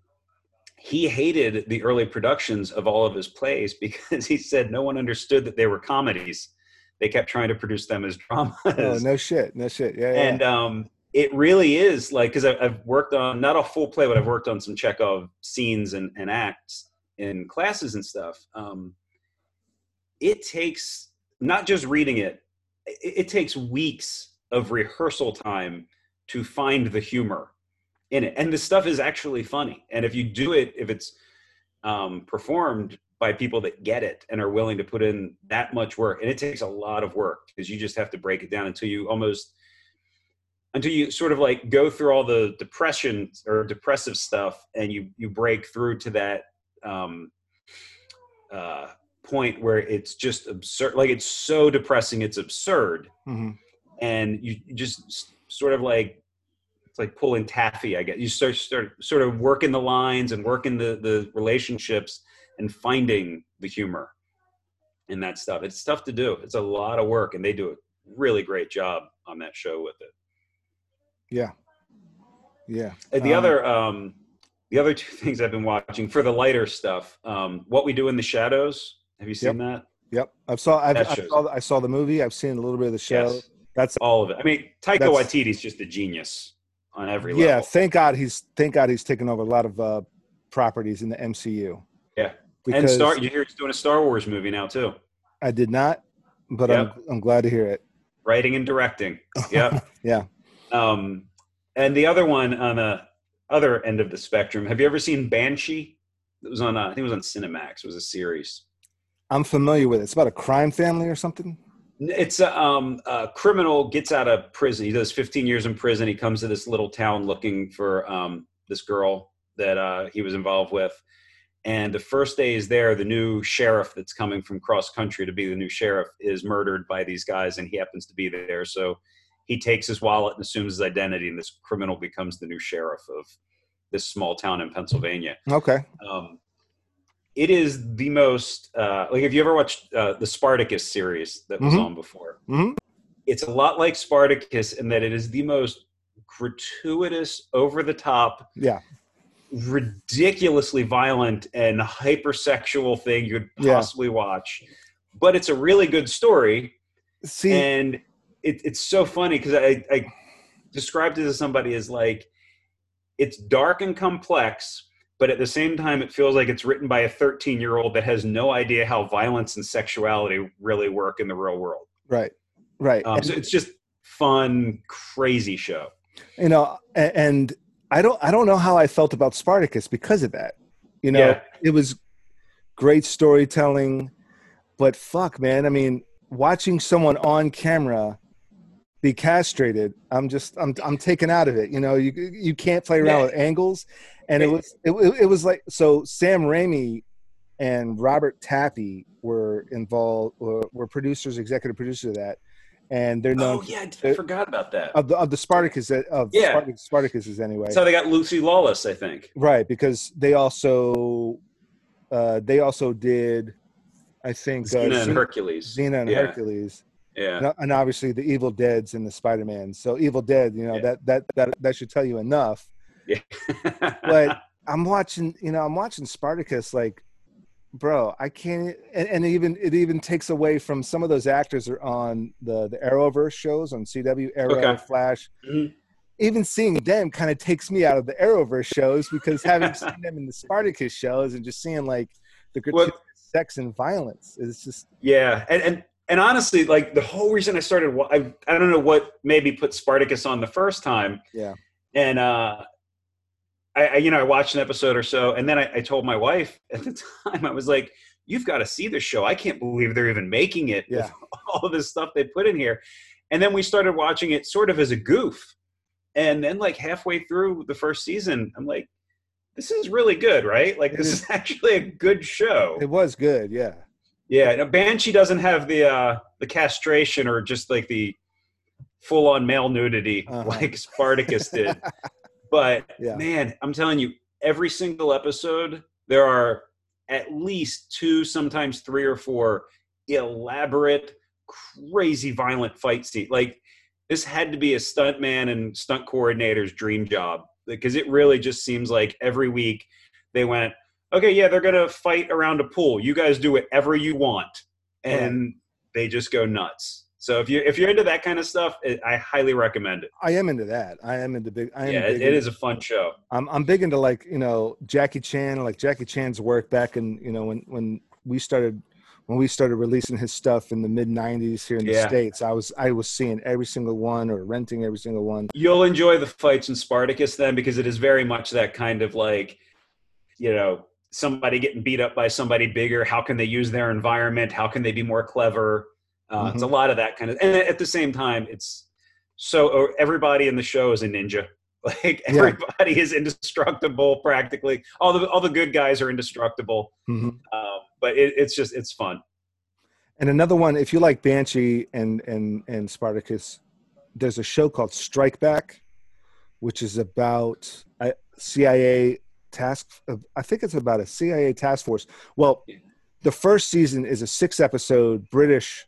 he hated the early productions of all of his plays because he said no one understood that they were comedies. They kept trying to produce them as dramas. Oh, no shit, no shit, yeah, yeah. And um, it really is like, because I've worked on, not a full play, but I've worked on some Chekhov scenes and, and acts in classes and stuff. Um, it takes, not just reading it, it, it takes weeks of rehearsal time to find the humor in it. And the stuff is actually funny. And if you do it, if it's um, performed by people that get it and are willing to put in that much work, and it takes a lot of work because you just have to break it down until you almost, until you sort of like go through all the depression or depressive stuff and you, you break through to that um, uh, point where it's just absurd. Like it's so depressing, it's absurd. Mm-hmm. And you just sort of like, it's like pulling taffy, I guess. You start, start sort of working the lines and working the, the relationships and finding the humor in that stuff. It's tough to do. It's a lot of work, and they do a really great job on that show with it. Yeah. Yeah. And the um, other um, the other two things I've been watching for the lighter stuff, um, What We Do in the Shadows. Have you seen yep, that? Yep. I've saw, I've, that I, saw, I saw the movie. I've seen a little bit of the show. Yes, that's all of it. I mean, Taika Waititi's just a genius on every level. Yeah, thank God he's thank God he's taken over a lot of uh, properties in the M C U. Yeah, and Star, you hear he's doing a Star Wars movie now too. I did not, but yep. I'm I'm glad to hear it. Writing and directing. Yeah, yeah. Um, and the other one on the other end of the spectrum. Have you ever seen Banshee? It was on uh, I think it was on Cinemax. It was a series. I'm familiar with it. It's about a crime family or something. It's a, um, a criminal gets out of prison. He does fifteen years in prison. He comes to this little town looking for um, this girl that uh, he was involved with. And the first day he's there, the new sheriff that's coming from cross country to be the new sheriff is murdered by these guys, and he happens to be there. So he takes his wallet and assumes his identity, and this criminal becomes the new sheriff of this small town in Pennsylvania. Okay. Um, It is the most, uh, like, have you ever watched uh, the Spartacus series that was mm-hmm. on before? Mm-hmm. It's a lot like Spartacus in that it is the most gratuitous, over-the-top, yeah, ridiculously violent and hypersexual thing you could possibly yeah. watch. But it's a really good story. See? And it, it's so funny because I, I described it to somebody as, like, it's dark and complex, but at the same time, it feels like it's written by a thirteen-year-old that has no idea how violence and sexuality really work in the real world. Right, right. Um, so it's just fun, crazy show. You know, and I don't I don't know how I felt about Spartacus because of that. You know, yeah. It was great storytelling, but fuck, man. I mean, watching someone on camera be castrated, I'm just I'm I'm taken out of it. You know, you you can't play around yeah. with angles, and it was it, it was like so Sam Raimi and Robert Tappy were involved, were, were producers, executive producers of that. And they're known. Oh yeah, I forgot about that. Of the of the Spartacus of yeah. Spartacus, Spartacuses anyway. So they got Lucy Lawless, I think. Right, because they also uh, they also did, I think, Xena uh, and Hercules. Xena and yeah. Hercules. Yeah. And obviously the Evil Deads and the Spider-Man. So Evil Dead, you know, yeah. that, that that that should tell you enough. Yeah. But I'm watching, you know, I'm watching Spartacus like, bro, I can't, and, and even it even takes away from some of those actors are on the, the Arrowverse shows on C W, Arrow, okay. Flash. Mm-hmm. Even seeing them kind of takes me out of the Arrowverse shows because having seen them in the Spartacus shows and just seeing like the gratuitous well, sex and violence is just yeah, and and and honestly, like the whole reason I started, I I don't know what maybe put Spartacus on the first time, yeah, and uh. I, I, you know, I watched an episode or so, and then I, I told my wife at the time, I was like, you've got to see this show. I can't believe they're even making it. Yeah. With all of this stuff they put in here. And then we started watching it sort of as a goof. And then like halfway through the first season, I'm like, this is really good, right? Like, this is actually a good show. It was good. Yeah. Yeah. Now, Banshee doesn't have the, uh, the castration or just like the full on male nudity uh-huh. like Spartacus did. But, yeah. man, I'm telling you, every single episode, there are at least two, sometimes three or four elaborate, crazy violent fight scenes. Like, this had to be a stunt man and stunt coordinator's dream job because it really just seems like every week they went, okay, yeah, they're going to fight around a pool. You guys do whatever you want. And right. they just go nuts. So if you if you're into that kind of stuff, it, I highly recommend it. I am into that. I am into big. I am yeah, big it into, is a fun show. I'm I'm big into like you know Jackie Chan, like Jackie Chan's work back in you know when, when we started when we started releasing his stuff in the mid nineties here in the yeah. States. I was I was seeing every single one or renting every single one. You'll enjoy the fights in Spartacus then because it is very much that kind of like, you know, somebody getting beat up by somebody bigger. How can they use their environment? How can they be more clever? Uh, mm-hmm. It's a lot of that kind of, and at the same time, it's so everybody in the show is a ninja. Like everybody yeah. is indestructible practically. All the all the good guys are indestructible. Mm-hmm. Uh, but it, it's just it's fun. And another one, if you like Banshee and and and Spartacus, there's a show called Strike Back, which is about a C I A task. I think it's about a C I A task force. Well, the first season is a six episode British.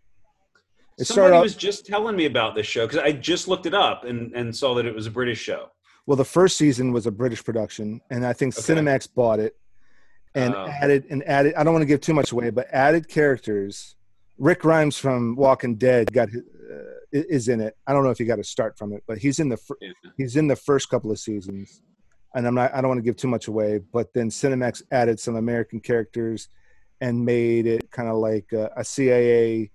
It Somebody was off, just telling me about this show because I just looked it up and, and saw that it was a British show. Well, the first season was a British production, and I think okay. Cinemax bought it and uh, added and added. I don't want to give too much away, but added characters. Rick Grimes from Walking Dead got uh, is in it. I don't know if he got a start from it, but he's in the fr- yeah. he's in the first couple of seasons. And I'm not. I don't want to give too much away, but then Cinemax added some American characters and made it kind of like a, a C I A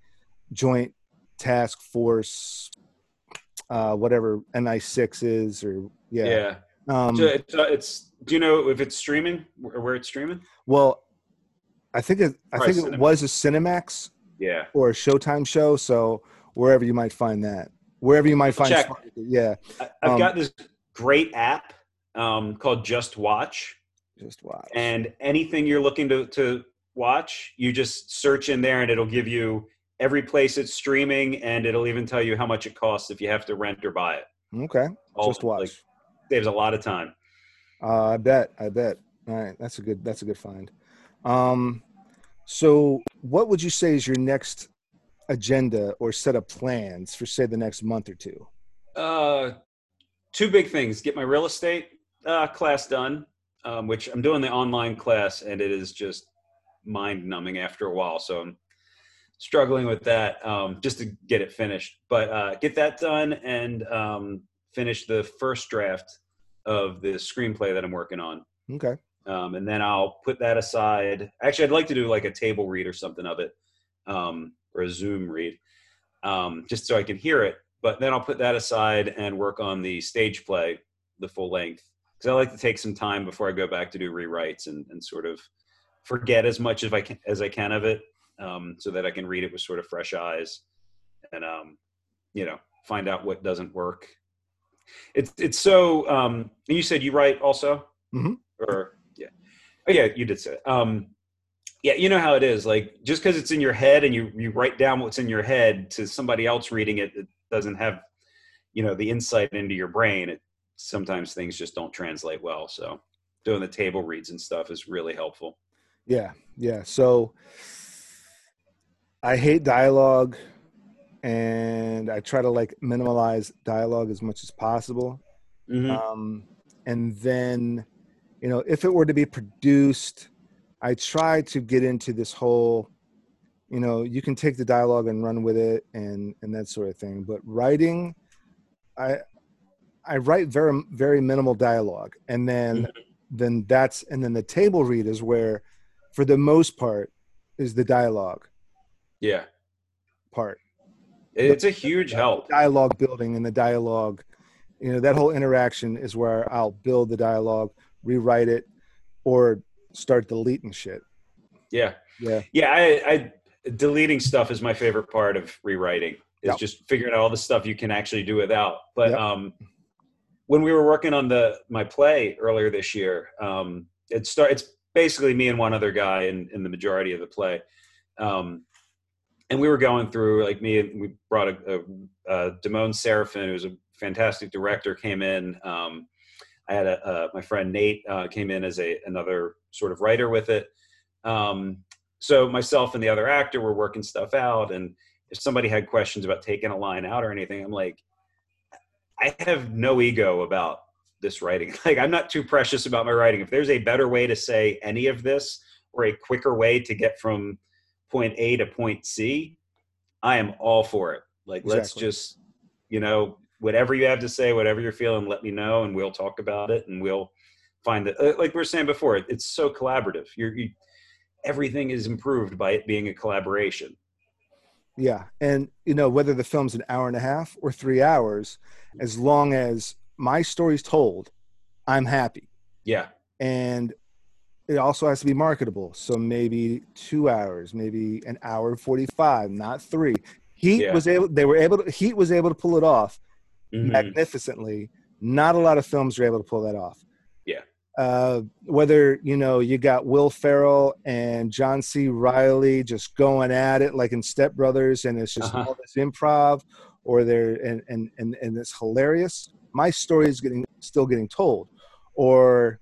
joint. Task force, uh, whatever M I six is, or yeah. yeah. Um, so it's, uh, it's. Do you know if it's streaming or where it's streaming? Well, I think it, I Probably think Cinemax. It was a Cinemax, yeah, or a Showtime show. So wherever you might find that, wherever you might find, Check. Spartacus, yeah. I, I've um, got this great app um, called Just Watch. Just Watch. And anything you're looking to to watch, you just search in there, and it'll give you. Every place it's streaming, and it'll even tell you how much it costs if you have to rent or buy it. Okay. All, Just Watch. Like, saves a lot of time. Uh, I bet. I bet. All right. That's a good, that's a good find. Um, so what would you say is your next agenda or set of plans for, say, the next month or two? Uh, two big things. Get my real estate uh, class done, um, which I'm doing the online class, and it is just mind-numbing after a while. So I'm struggling with that um, just to get it finished, but uh, get that done and um, finish the first draft of the screenplay that I'm working on. Okay. Um, and then I'll put that aside. Actually, I'd like to do like a table read or something of it um, or a Zoom read um, just so I can hear it. But then I'll put that aside and work on the stage play, the full length, because I like to take some time before I go back to do rewrites and, and sort of forget as much as I can, as I can of it, um, so that I can read it with sort of fresh eyes and, um, you know, find out what doesn't work. It's, it's so, um, and you said you write also, mm-hmm. or yeah. Oh yeah, you did say that. Um, yeah. You know how it is, like, just cause it's in your head and you, you write down what's in your head to somebody else reading it, it doesn't have, you know, the insight into your brain. It, sometimes things just don't translate well. So doing the table reads and stuff is really helpful. Yeah. Yeah. So I hate dialogue. And I try to like minimize dialogue as much as possible. Mm-hmm. Um, and then, you know, if it were to be produced, I try to get into this whole, you know, you can take the dialogue and run with it and, and that sort of thing. But writing, I, I write very, very minimal dialogue. And then, mm-hmm. then that's, and then the table read is where for the most part is the dialogue. Yeah. Part. It's a huge help. Dialogue building and the dialogue, you know, that whole interaction is where I'll build the dialogue, rewrite it, or start deleting shit. Yeah. Yeah. Yeah. I, I deleting stuff is my favorite part of rewriting. It's yep. just figuring out all the stuff you can actually do without. But yep. um, when we were working on the, my play earlier this year, um, it start, it's basically me and one other guy in, in the majority of the play. Um, And we were going through, like me, and we brought a, a, a Damone Serafin, who's a fantastic director, came in. Um, I had a, uh, my friend Nate uh, came in as a another sort of writer with it. Um, so myself and the other actor were working stuff out. And if somebody had questions about taking a line out or anything, I'm like, I have no ego about this writing. Like, I'm not too precious about my writing. If there's a better way to say any of this or a quicker way to get from point A to point C, I am all for it. Like, exactly. Let's just, you know, whatever you have to say, whatever you're feeling, let me know and we'll talk about it and we'll find that. Like we were saying before, it's so collaborative. You're, you, everything is improved by it being a collaboration. Yeah. And, you know, whether the film's an hour and a half or three hours, as long as my story's told, I'm happy. Yeah. And it also has to be marketable. So maybe two hours, maybe an hour and forty-five, not three. Heat yeah. was able, they were able to, Heat was able to pull it off mm-hmm. magnificently. Not a lot of films are able to pull that off. Yeah. Uh, whether, you know, you got Will Ferrell and John C. Reilly just going at it like in Step Brothers and it's just uh-huh. all this improv or they're, and, and, and, and it's hilarious. My story is getting, still getting told. Or,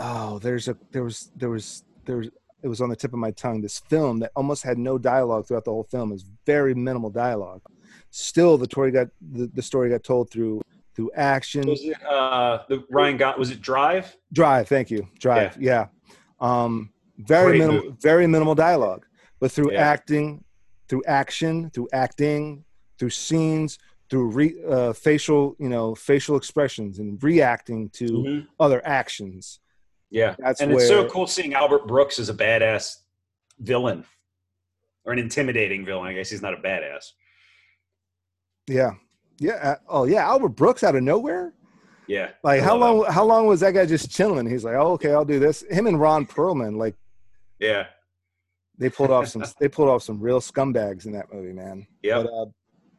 Oh, there's a, there was, there was, there was, it was on the tip of my tongue. This film that almost had no dialogue throughout the whole film is very minimal dialogue. Still, the story got, the, the story got told through, through action. Was it, uh, the Ryan got, was it Drive? Drive. Thank you. Drive. Yeah. yeah. Um, very Great minimal, movie. very minimal dialogue, but through yeah. acting, through action, through acting, through scenes, through re, uh, facial, you know, facial expressions and reacting to mm-hmm. other actions. Yeah, That's and where... it's so cool seeing Albert Brooks as a badass villain or an intimidating villain. I guess he's not a badass. Yeah, yeah. Oh, yeah. Albert Brooks out of nowhere. Yeah. Like how long? That. How long was that guy just chilling? He's like, oh, okay, I'll do this. Him and Ron Perlman, like, yeah, they pulled off some. they pulled off some real scumbags in that movie, man. Yeah. Uh,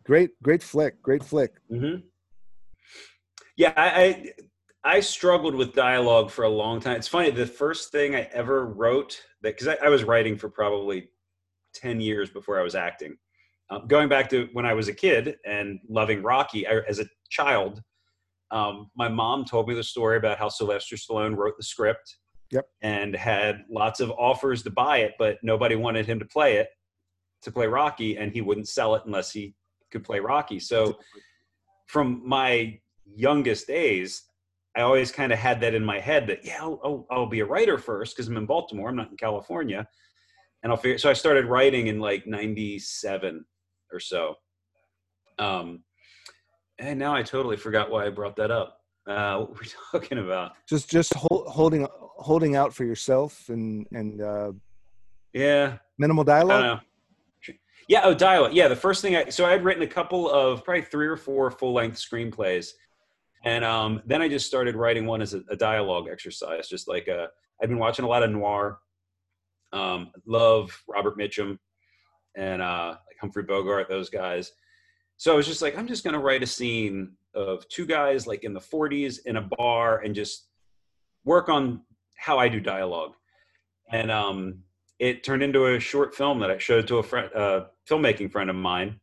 great, great flick. Great flick. Mm-hmm. Yeah, I. I I struggled with dialogue for a long time. It's funny. The first thing I ever wrote that, cause I, I was writing for probably ten years before I was acting, um, going back to when I was a kid and loving Rocky I, as a child. Um, my mom told me the story about how Sylvester Stallone wrote the script yep. and had lots of offers to buy it, but nobody wanted him to play it, to play Rocky. And he wouldn't sell it unless he could play Rocky. So from my youngest days, I always kind of had that in my head that, yeah, I'll, I'll, I'll be a writer first because I'm in Baltimore. I'm not in California. And I'll figure, so I started writing in like ninety-seven or so. Um, and now I totally forgot why I brought that up. Uh, what were we talking about? Just, just hold, holding, holding out for yourself and, and, uh, yeah. Minimal dialogue. I don't know. Yeah. Oh, dialogue. Yeah. The first thing I, so I had written a couple of probably three or four full length screenplays. And um, then I just started writing one as a, a dialogue exercise, just like a, I've been watching a lot of noir. Um, love Robert Mitchum and uh, like Humphrey Bogart, those guys. So I was just like, I'm just going to write a scene of two guys like in the forties in a bar and just work on how I do dialogue. And um, it turned into a short film that I showed to a friend, uh, filmmaking friend of mine.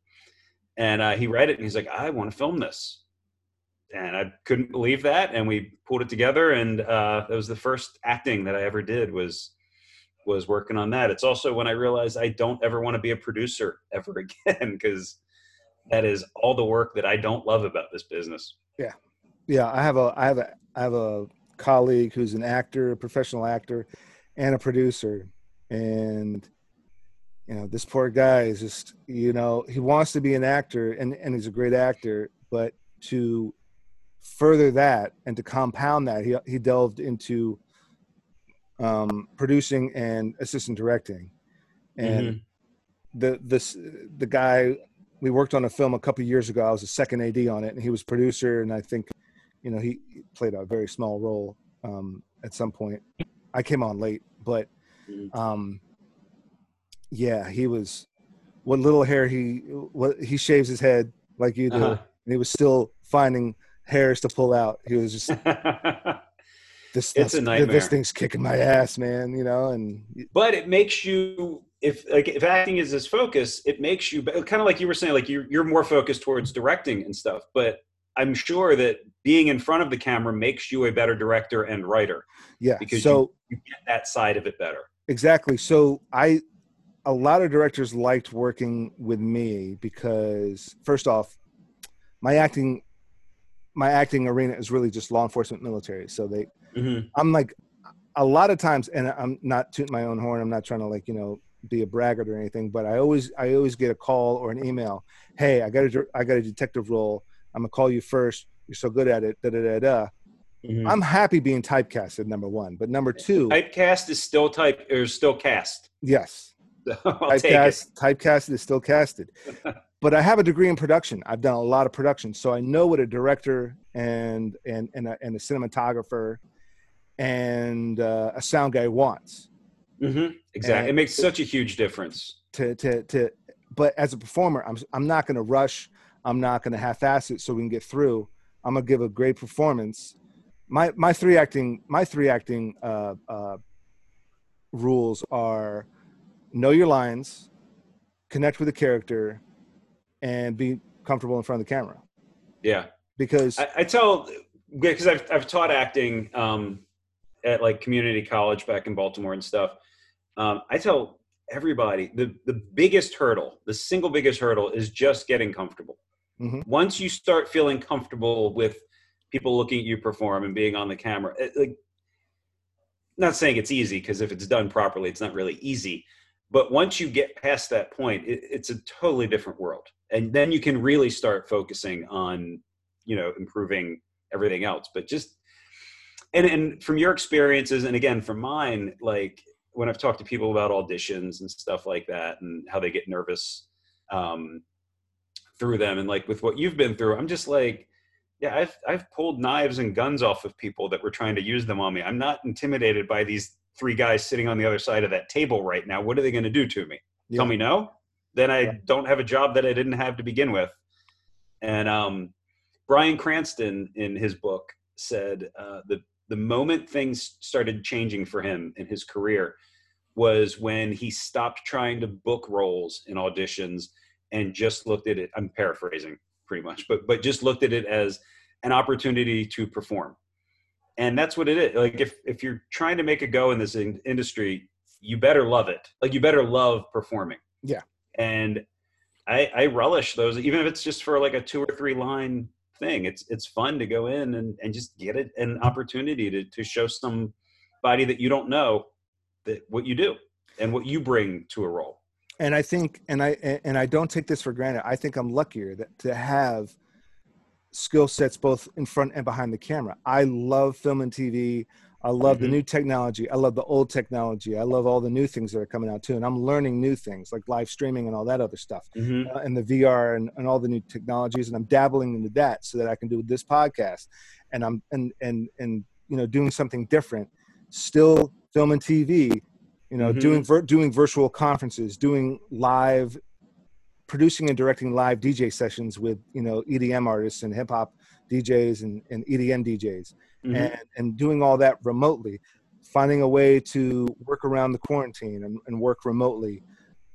And uh, he read it and he's like, I want to film this. And I couldn't believe that. And we pulled it together. And uh, that was the first acting that I ever did was, was working on that. It's also when I realized I don't ever want to be a producer ever again, because that is all the work that I don't love about this business. Yeah. Yeah. I have a, I have a, I have a colleague who's an actor, a professional actor and a producer. And, you know, this poor guy is just, you know, he wants to be an actor and, and he's a great actor, but to further that and to compound that, he, he delved into um, producing and assistant directing. And mm-hmm. the, this, the guy, we worked on a film a couple of years ago. I was a second A D on it, and he was producer. And I think, you know, he played a very small role um, at some point. I came on late, but um, yeah, he was what little hair he what he shaves his head like you do, uh-huh. and he was still finding hairs to pull out. He was just this. It's a nightmare. This thing's kicking my ass, man. You know, and but it makes you. If like if acting is this focus, it makes you kind of like you were saying, like you're you're more focused towards directing and stuff. But I'm sure that being in front of the camera makes you a better director and writer. Yeah, because so, you, you get that side of it better. Exactly. So I, a lot of directors liked working with me because first off, my acting, my acting arena is really just law enforcement, military. So they, mm-hmm. I'm like, a lot of times, and I'm not tooting my own horn. I'm not trying to like you know. be a braggart or anything, but I always I always get a call or an email. Hey, I got a I got a detective role. I'm gonna call you first. You're so good at it. Da da da da. Mm-hmm. I'm happy being typecasted. Number one, but number two, typecast is still type or still cast. Yes, so I'll take it. Typecasted is still casted. But I have a degree in production. I've done a lot of production, so I know what a director and and and a, and a cinematographer and uh, a sound guy wants. Mm-hmm. Exactly. And it makes such a huge difference to, to, to, but as a performer, I'm, I'm not going to rush. I'm not going to half-ass it so we can get through. I'm going to give a great performance. My, my three acting, my three acting, uh, uh, rules are know your lines, connect with the character, and be comfortable in front of the camera. Yeah. Because I, I tell, because I've, I've taught acting, um, at like community college back in Baltimore and stuff. Um, I tell everybody the, the biggest hurdle, the single biggest hurdle is just getting comfortable. Mm-hmm. Once you start feeling comfortable with people looking at you perform and being on the camera, it, like, not saying it's easy because if it's done properly, it's not really easy. But once you get past that point, it, it's a totally different world. And then you can really start focusing on, you know, improving everything else, but just, And, and from your experiences, and again, from mine, like when I've talked to people about auditions and stuff like that and how they get nervous um, through them. And like with what you've been through, I'm just like, yeah, I've, I've pulled knives and guns off of people that were trying to use them on me. I'm not intimidated by these three guys sitting on the other side of that table right now. What are they going to do to me? Yeah. Tell me no? Then I yeah. don't have a job that I didn't have to begin with. And um, Bryan Cranston in his book said uh, the, The moment things started changing for him in his career was when he stopped trying to book roles in auditions and just looked at it. I'm paraphrasing pretty much, but, but just looked at it as an opportunity to perform. And that's what it is. Like if, if you're trying to make a go in this in- industry, you better love it. Like you better love performing. Yeah. And I, I relish those, even if it's just for like a two or three line thing. It's it's fun to go in and, and just get it an opportunity to, to show somebody that you don't know that what you do and what you bring to a role. And I think, and I and I don't take this for granted. I think I'm luckier that to have skill sets both in front and behind the camera. I love film and T V. I love mm-hmm. the new technology. I love the old technology. I love all the new things that are coming out too. And I'm learning new things like live streaming and all that other stuff mm-hmm. uh, and the V R and, and all the new technologies. And I'm dabbling into that so that I can do this podcast and I'm, and, and, and, you know, doing something different, still filming T V, you know, mm-hmm. doing, vir- doing virtual conferences, doing live, producing and directing live D J sessions with, you know, E D M artists and hip hop D Js and, and E D M D Js mm-hmm. and, and doing all that remotely, finding a way to work around the quarantine and, and work remotely,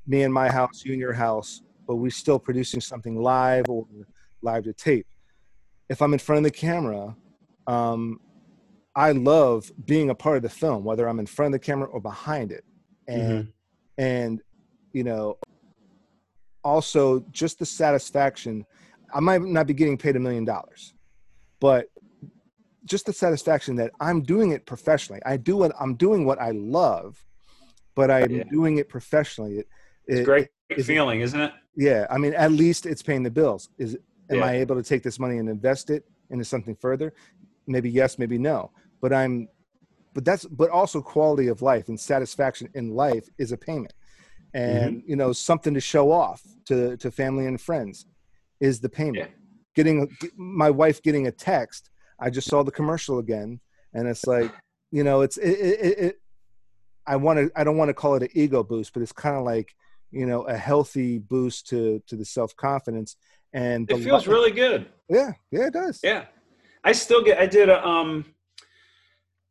me in my house, you in your house, but we're still producing something live or live to tape. If I'm in front of the camera, um, I love being a part of the film, whether I'm in front of the camera or behind it. And, mm-hmm. and, you know, also just the satisfaction, I might not be getting paid a million dollars, but just the satisfaction that I'm doing it professionally. I do what I'm doing what I love, but I'm yeah. doing it professionally. It, it's a it, great is feeling, it, isn't it? Yeah. I mean, at least it's paying the bills. Is Am yeah. I able to take this money and invest it into something further? Maybe yes, maybe no, but I'm, but that's, but also quality of life and satisfaction in life is a payment and, mm-hmm. you know, something to show off to, to family and friends is the payment. Yeah. Getting a, my wife getting a text. I just saw the commercial again, and it's like, you know, it's it. it, it I want to. I don't want to call it an ego boost, but it's kind of like, you know, a healthy boost to to the self confidence. And the it feels lo- really good. Yeah, yeah, it does. Yeah, I still get. I did a. Um,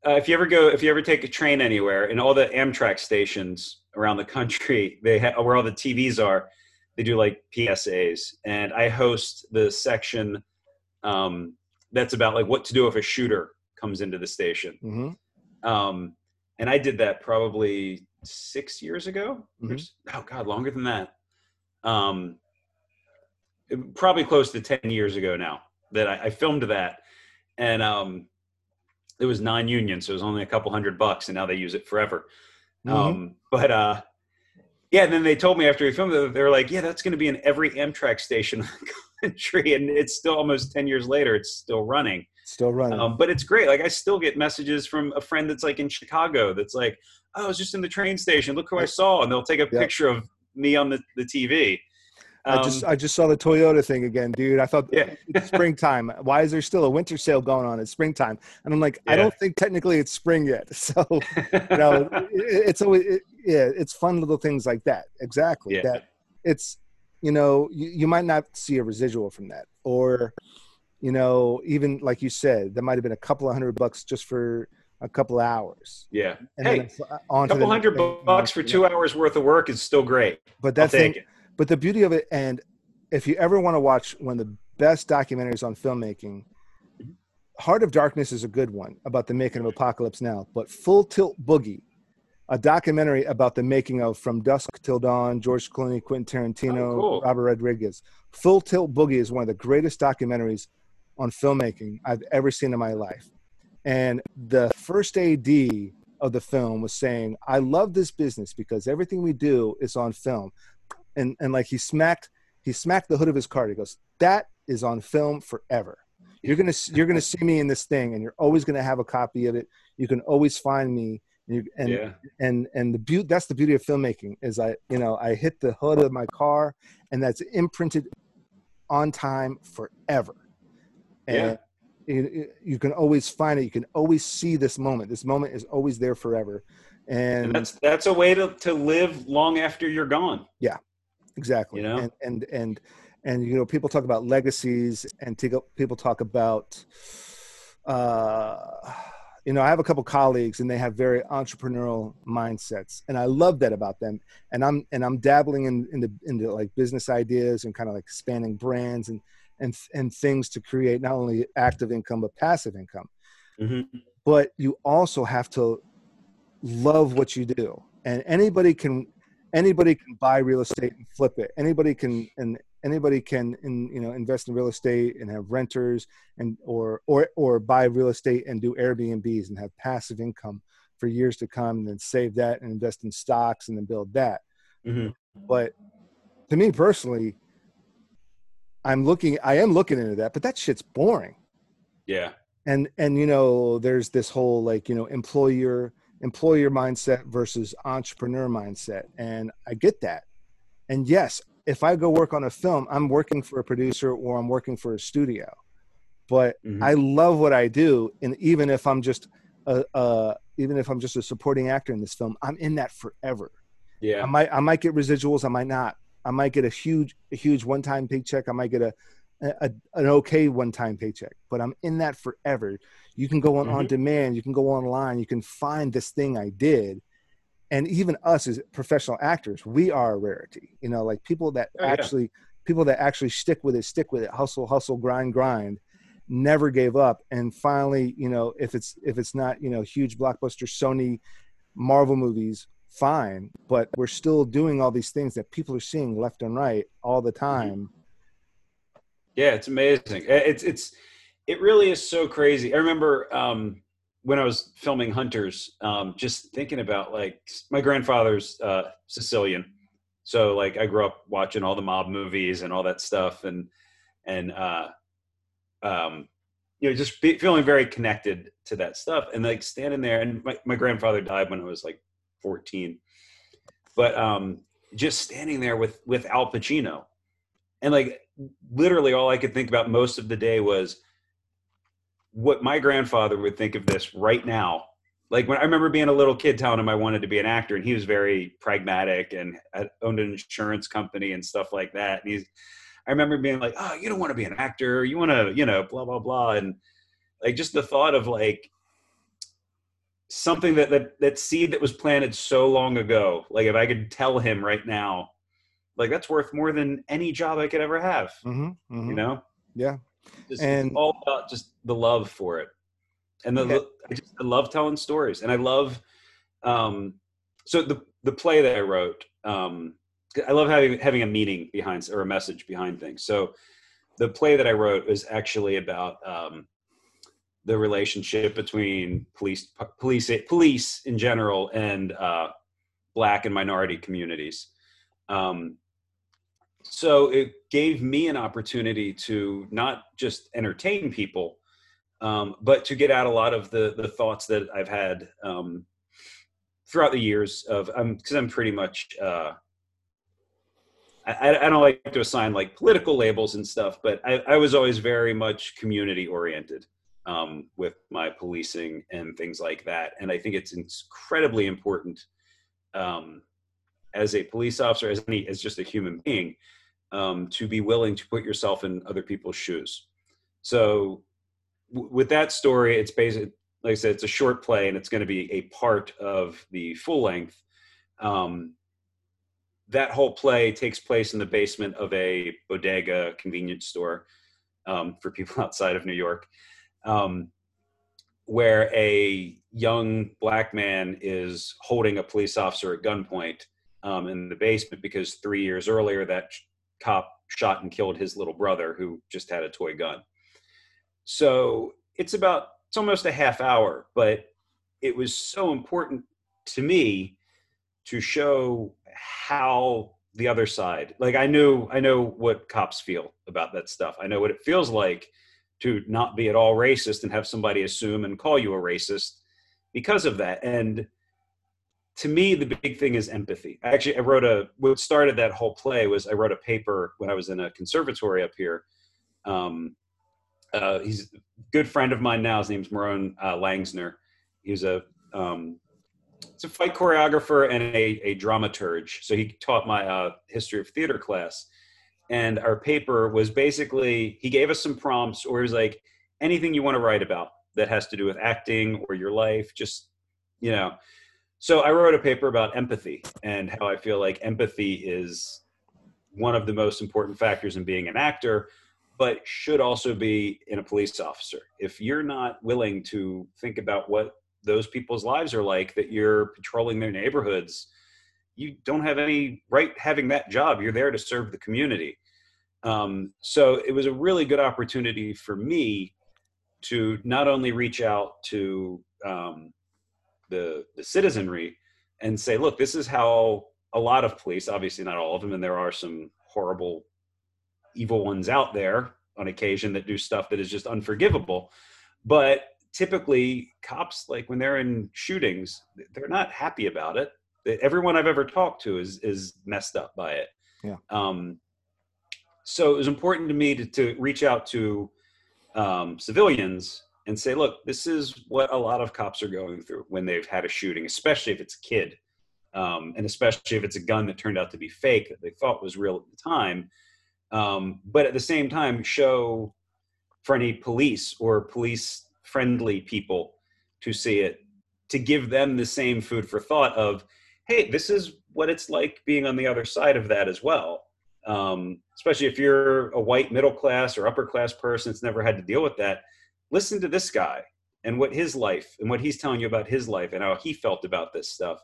uh, if you ever go, if you ever take a train anywhere, in all the Amtrak stations around the country, they ha- where all the T Vs are. They do like P S As, and I host the section um, that's about like what to do if a shooter comes into the station. Mm-hmm. Um, and I did that probably six years ago. Mm-hmm. Oh God, longer than that. Um, probably close to ten years ago now that I, I filmed that. And um, it was non-union, so it was only a couple hundred bucks, and now they use it forever. Mm-hmm. Um, but uh, Yeah, and then they told me after we filmed it, they were like, yeah, that's going to be in every Amtrak station in the country. And it's still almost ten years later, it's still running. Still running. Um, but it's great. Like, I still get messages from a friend that's, like, in Chicago that's like, oh, I was just in the train station. Look who I saw. And they'll take a yep. picture of me on the, the T V. Um, I just I just saw the Toyota thing again, dude. I thought yeah. it's springtime. Why is there still a winter sale going on? It's springtime. And I'm like, yeah. I don't think technically it's spring yet. So, you know, it, it's always, it, yeah, it's fun little things like that. Exactly. Yeah. That it's, you know, you, you might not see a residual from that. Or, you know, even like you said, there might have been a couple of hundred bucks just for a couple of hours. Yeah. And hey, a couple hundred thing. bucks for two hours worth of work is still great. But that's it. But the beauty of it, and if you ever want to watch one of the best documentaries on filmmaking, Heart of Darkness is a good one about the making of Apocalypse Now, but Full Tilt Boogie, a documentary about the making of From Dusk Till Dawn, George Clooney, Quentin Tarantino, oh, cool. Robert Rodriguez. Full Tilt Boogie is one of the greatest documentaries on filmmaking I've ever seen in my life. And the first A D of the film was saying, I love this business because everything we do is on film. And and like he smacked he smacked the hood of his car. He goes, that is on film forever. You're gonna you're gonna see me in this thing, and you're always gonna have a copy of it. You can always find me. And you, and, yeah. and and the beauty that's the beauty of filmmaking is I you know I hit the hood of my car, and that's imprinted on time forever. And yeah. you, you can always find it. You can always see this moment. This moment is always there forever. And, and that's that's a way to to live long after you're gone. Yeah. Exactly. You know? and, and, and, and, you know, people talk about legacies and t- people talk about, uh, you know, I have a couple colleagues and they have very entrepreneurial mindsets, and I love that about them. And I'm, and I'm dabbling in, in the, into like business ideas and kind of like expanding brands and, and, and things to create not only active income, but passive income, mm-hmm. but you also have to love what you do. And anybody can, Anybody can buy real estate and flip it. Anybody can and anybody can in, you know invest in real estate and have renters and or or or buy real estate and do Airbnbs and have passive income for years to come, and then save that and invest in stocks and then build that. Mm-hmm. But to me personally, I'm looking I am looking into that, but that shit's boring. Yeah. And, and, you know, there's this whole, like, you know, employer, employer mindset versus entrepreneur mindset. And I get that. And yes, if I go work on a film, I'm working for a producer or I'm working for a studio, but mm-hmm. I love what I do. And even if I'm just a, a, even if I'm just a supporting actor in this film, I'm in that forever. Yeah. I might, I might get residuals. I might not. I might get a huge, a huge one-time paycheck. I might get a, a an okay one-time paycheck, but I'm in that forever. You can go on mm-hmm. on demand. You can go online. You can find this thing I did. And even us as professional actors, we are a rarity. You know, like people that oh, actually, yeah. people that actually stick with it, stick with it, hustle, hustle, grind, grind, never gave up. And finally, you know, if it's if it's not, you know, huge blockbuster Sony, Marvel movies, fine, but we're still doing all these things that people are seeing left and right all the time. Yeah, it's amazing. It's it's it really is so crazy. I remember um, when I was filming Hunters, um, just thinking about, like, my grandfather's uh, Sicilian, so like I grew up watching all the mob movies and all that stuff, and and uh, um, you know, just be, feeling very connected to that stuff, and like standing there. And my, my grandfather died when I was like fourteen, but um just standing there with with Al Pacino, and like literally all I could think about most of the day was what my grandfather would think of this right now. Like, when I remember being a little kid telling him I wanted to be an actor, and he was very pragmatic and owned an insurance company and stuff like that, and he's I remember being like, oh, you don't want to be an actor, you want to, you know, blah blah blah. And like just the thought of like something that, that that seed that was planted so long ago, like if I could tell him right now, like that's worth more than any job I could ever have. Mm-hmm, mm-hmm. You know? Yeah. Just, and it's all about just the love for it. And the, yeah. I just I love telling stories. And I love um so the the play that I wrote, um I love having having a meaning behind, or a message behind things. So the play that I wrote was actually about um the relationship between police, police, police in general, and uh, Black and minority communities. Um, so it gave me an opportunity to not just entertain people, um, but to get out a lot of the the thoughts that I've had um, throughout the years of, um, because I'm pretty much, uh, I, I don't like to assign like political labels and stuff, but I, I was always very much community oriented. Um, with my policing and things like that. And I think it's incredibly important um, as a police officer, as any, as just a human being, um, to be willing to put yourself in other people's shoes. So w- with that story, it's basically, like I said, it's a short play, and it's going to be a part of the full length. Um, that whole play takes place in the basement of a bodega convenience store um, for people outside of New York. Um, where a young Black man is holding a police officer at gunpoint um, in the basement, because three years earlier that sh- cop shot and killed his little brother, who just had a toy gun. So it's about, it's almost a half hour, but it was so important to me to show how the other side, like I knew, I know what cops feel about that stuff. I know what it feels like to not be at all racist and have somebody assume and call you a racist because of that. And to me, the big thing is empathy. Actually, I wrote a, what started that whole play was I wrote a paper when I was in a conservatory up here. Um, uh, he's a good friend of mine now. His name's Maron uh, Langsner. He's a, um, he's a fight choreographer and a, a dramaturge. So he taught my uh, history of theater class. And our paper was basically, he gave us some prompts, or he was like, anything you want to write about that has to do with acting or your life, just, you know. So I wrote a paper about empathy, and how I feel like empathy is one of the most important factors in being an actor, but should also be in a police officer. If you're not willing to think about what those people's lives are like, that you're patrolling their neighborhoods, you don't have any right having that job. You're there to serve the community. Um, so it was a really good opportunity for me to not only reach out to um, the, the citizenry and say, look, this is how a lot of police, obviously not all of them, and there are some horrible, evil ones out there on occasion that do stuff that is just unforgivable. But typically cops, like when they're in shootings, they're not happy about it. Everyone I've ever talked to is is messed up by it. Yeah. Um, so it was important to me to, to reach out to um, civilians and say, look, this is what a lot of cops are going through when they've had a shooting, especially if it's a kid. Um, and especially if it's a gun that turned out to be fake that they thought was real at the time. Um, but at the same time, show for any police or police-friendly people to see it, to give them the same food for thought of, hey, this is what it's like being on the other side of that as well. Um, especially if you're a white middle-class or upper-class person that's never had to deal with that, listen to this guy and what his life and what he's telling you about his life and how he felt about this stuff.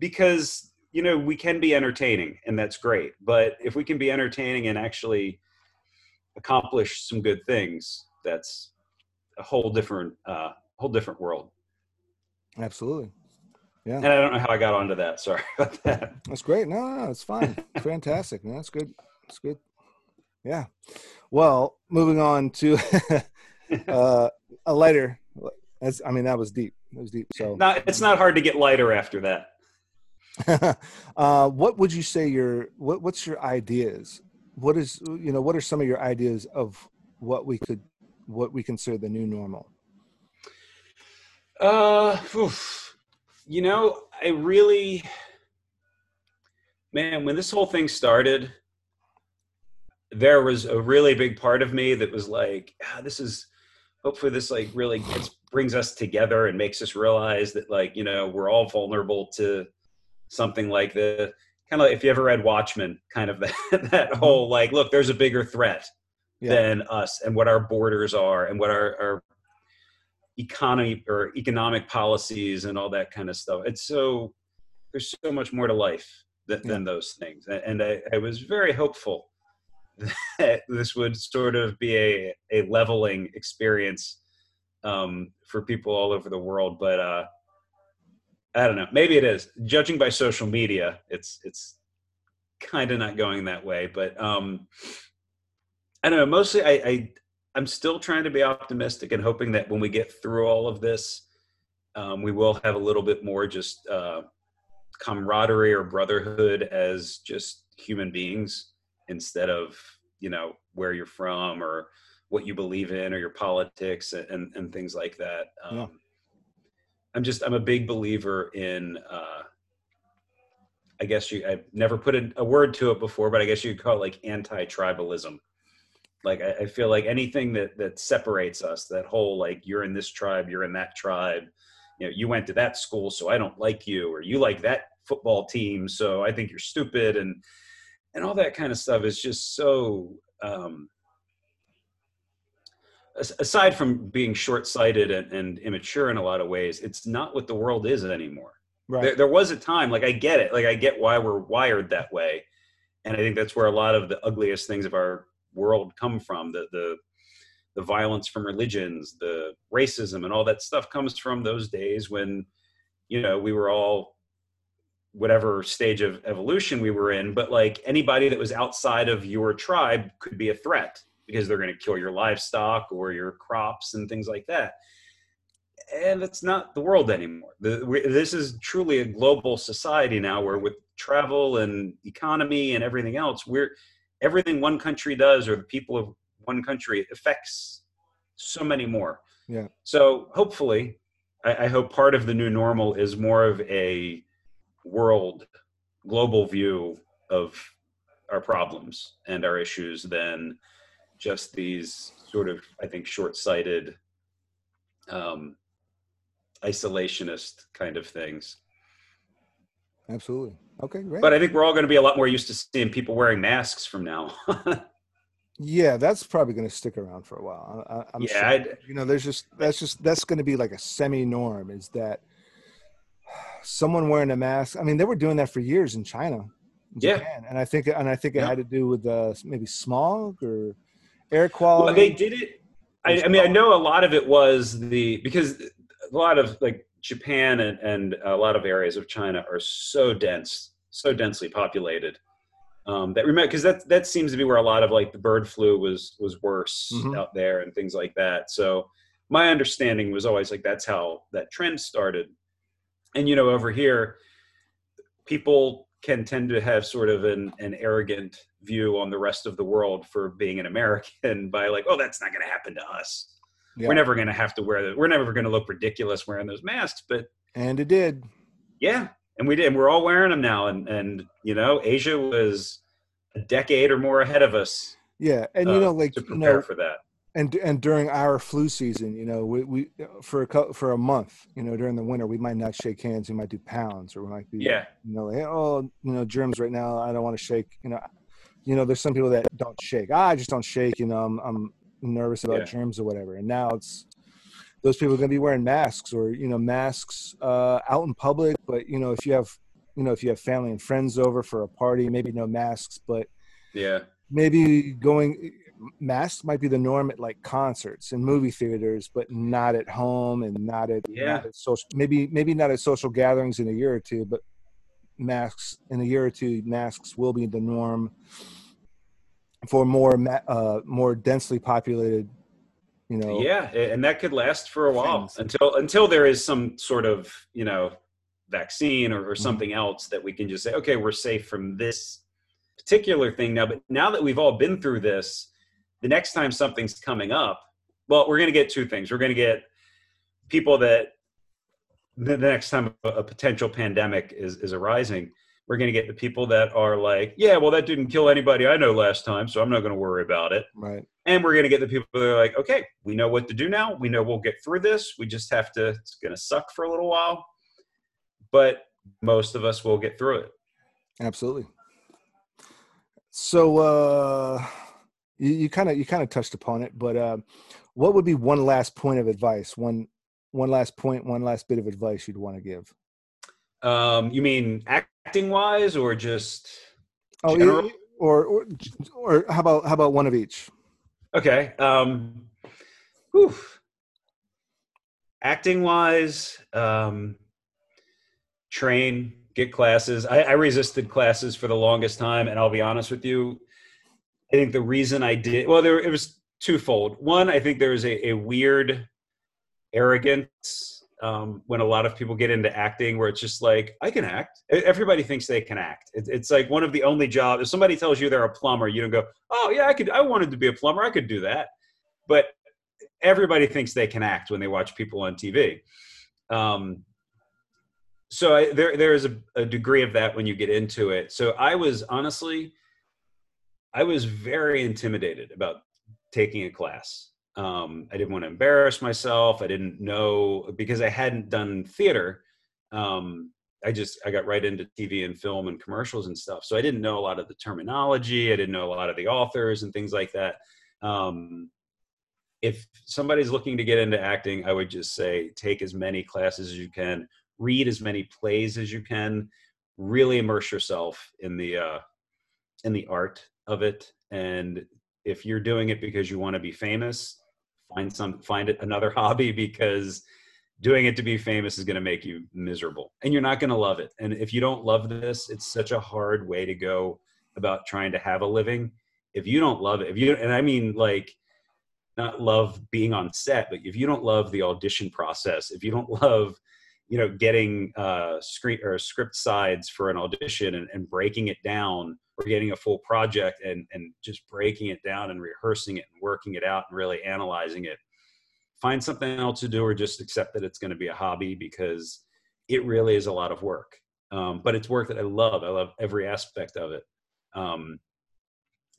Because, you know, we can be entertaining and that's great, but if we can be entertaining and actually accomplish some good things, that's a whole different, uh, whole different world. Absolutely. Yeah. And I don't know how I got onto that. Sorry about that. That's great. No, no, no, it's fine. Fantastic. Man, that's good. That's good. Yeah. Well, moving on to uh, a lighter. That's, I mean, that was deep. That was deep. So no, it's not hard to get lighter after that. uh, what would you say your, what, what's your ideas? What is, you know, what are some of your ideas of what we could, what we consider the new normal? Uh, oof. You know, I really, man, when this whole thing started, there was a really big part of me that was like, ah, this is, hopefully this like really gets, brings us together and makes us realize that, like, you know, we're all vulnerable to something like the kind of like if you ever read Watchmen, kind of that, that whole like, look, there's a bigger threat yeah. than us and what our borders are and what our, our economy or economic policies and all that kind of stuff. It's so, there's so much more to life that, yeah. than those things. And I, I was very hopeful that this would sort of be a, a leveling experience um, for people all over the world. But, uh, I don't know. Maybe it is. Judging by social media, it's it's kind of not going that way. But um, I don't know. Mostly, I, I I'm still trying to be optimistic and hoping that when we get through all of this, um, we will have a little bit more just uh, camaraderie or brotherhood as just human beings instead of, you know, where you're from or what you believe in or your politics and and, and things like that. Um, yeah. I'm just, I'm a big believer in, uh, I guess you, I've never put a, a word to it before, but I guess you could call it like anti-tribalism. Like, I, I feel like anything that, that separates us, that whole, like, you're in this tribe, you're in that tribe, you know, you went to that school, so I don't like you, or you like that football team, so I think you're stupid. And, and all that kind of stuff is just so, um, aside from being short-sighted and, and immature in a lot of ways, it's not what the world is anymore. Right. There, there was a time, like, I get it. Like, I get why we're wired that way. And I think that's where a lot of the ugliest things of our world come from. The, the, the violence from religions, the racism and all that stuff comes from those days when, you know, we were all whatever stage of evolution we were in, but like anybody that was outside of your tribe could be a threat, because they're going to kill your livestock or your crops and things like that. And it's not the world anymore. The, we, this is truly a global society now where with travel and economy and everything else, we're everything one country does or the people of one country affects so many more. Yeah. So hopefully, I, I hope part of the new normal is more of a world, global view of our problems and our issues than just these sort of, I think, short-sighted, um, isolationist kind of things. Absolutely. Okay, great. But I think we're all going to be a lot more used to seeing people wearing masks from now on. Yeah, that's probably going to stick around for a while. I, I'm yeah, sure. You know, there's just that's just that's going to be like a semi-norm. Is that someone wearing a mask? I mean, they were doing that for years in China, Japan, yeah. And I think and I think it yeah. had to do with uh, maybe smog or air quality. Well, they did it. I, I mean, I know a lot of it was the, because a lot of like Japan and, and a lot of areas of China are so dense, so densely populated Um, that remember because that that seems to be where a lot of like the bird flu was was worse mm-hmm. out there and things like that. So my understanding was always like that's how that trend started. And you know, over here, people can tend to have sort of an, an arrogant view on the rest of the world for being an American by like, oh, that's not going to happen to us. Yeah. We're never going to have to wear that. We're never going to look ridiculous wearing those masks. But and it did. Yeah. And we did. We're all wearing them now. And, and you know, Asia was a decade or more ahead of us. Yeah. And, uh, you know, like to prepare you know, for that. And and during our flu season, you know, we, we for a for a month, you know, during the winter, we might not shake hands. We might do pounds, or we might be, yeah. you know, like, oh, you know, germs right now. I don't want to shake. You know, you know, there's some people that don't shake. I just don't shake. You know, I'm I'm nervous about yeah. germs or whatever. And now it's those people are going to be wearing masks, or you know, masks uh, out in public. But you know, if you have, you know, if you have family and friends over for a party, maybe no masks. But yeah, maybe going. Masks might be the norm at like concerts and movie theaters, but not at home and not at, yeah. not at social, maybe, maybe not at social gatherings in a year or two, but masks in a year or two, masks will be the norm for more, uh, more densely populated, you know. Yeah. And that could last for a while things. until, until there is some sort of, you know, vaccine or, or something mm-hmm. else that we can just say, okay, we're safe from this particular thing now. But now that we've all been through this, the next time something's coming up, well, we're going to get two things. We're going to get people that the next time a potential pandemic is, is arising, we're going to get the people that are like, yeah, well, that didn't kill anybody I know last time, so I'm not going to worry about it. Right. And we're going to get the people that are like, okay, we know what to do now. We know we'll get through this. We just have to, it's going to suck for a little while, but most of us will get through it. Absolutely. So, uh, You kind of you kind of touched upon it, but uh, what would be one last point of advice? One one last point, one last bit of advice you'd want to give? Um, you mean acting wise, or just oh, general? Or, or or how about how about one of each? Okay, um, whew. Acting wise, um, train, get classes. I, I resisted classes for the longest time, and I'll be honest with you. I think the reason I did, well, there it was twofold. One, I think there is a, a weird arrogance um, when a lot of people get into acting where it's just like, I can act. Everybody thinks they can act. It, it's like one of the only jobs, if somebody tells you they're a plumber, you don't go, oh yeah, I could. I wanted to be a plumber. I could do that. But everybody thinks they can act when they watch people on T V. Um, so I, there, there is a, a degree of that when you get into it. So I was honestly... I was very intimidated about taking a class. Um, I didn't want to embarrass myself. I didn't know because I hadn't done theater. Um, I just, I got right into T V and film and commercials and stuff. So I didn't know a lot of the terminology. I didn't know a lot of the authors and things like that. Um, if somebody's looking to get into acting, I would just say, take as many classes as you can, read as many plays as you can, really immerse yourself in the, uh, in the art of it. And if you're doing it because you want to be famous, find some, find it another hobby, because doing it to be famous is going to make you miserable and you're not going to love it. And if you don't love this, it's such a hard way to go about trying to have a living. If you don't love it, if you, and I mean like not love being on set, but if you don't love the audition process, if you don't love, you know, getting uh screen or script sides for an audition and, and breaking it down, or getting a full project and, and just breaking it down and rehearsing it and working it out and really analyzing it, find something else to do, or just accept that it's going to be a hobby, because it really is a lot of work. Um, but it's work that I love. I love every aspect of it. Um,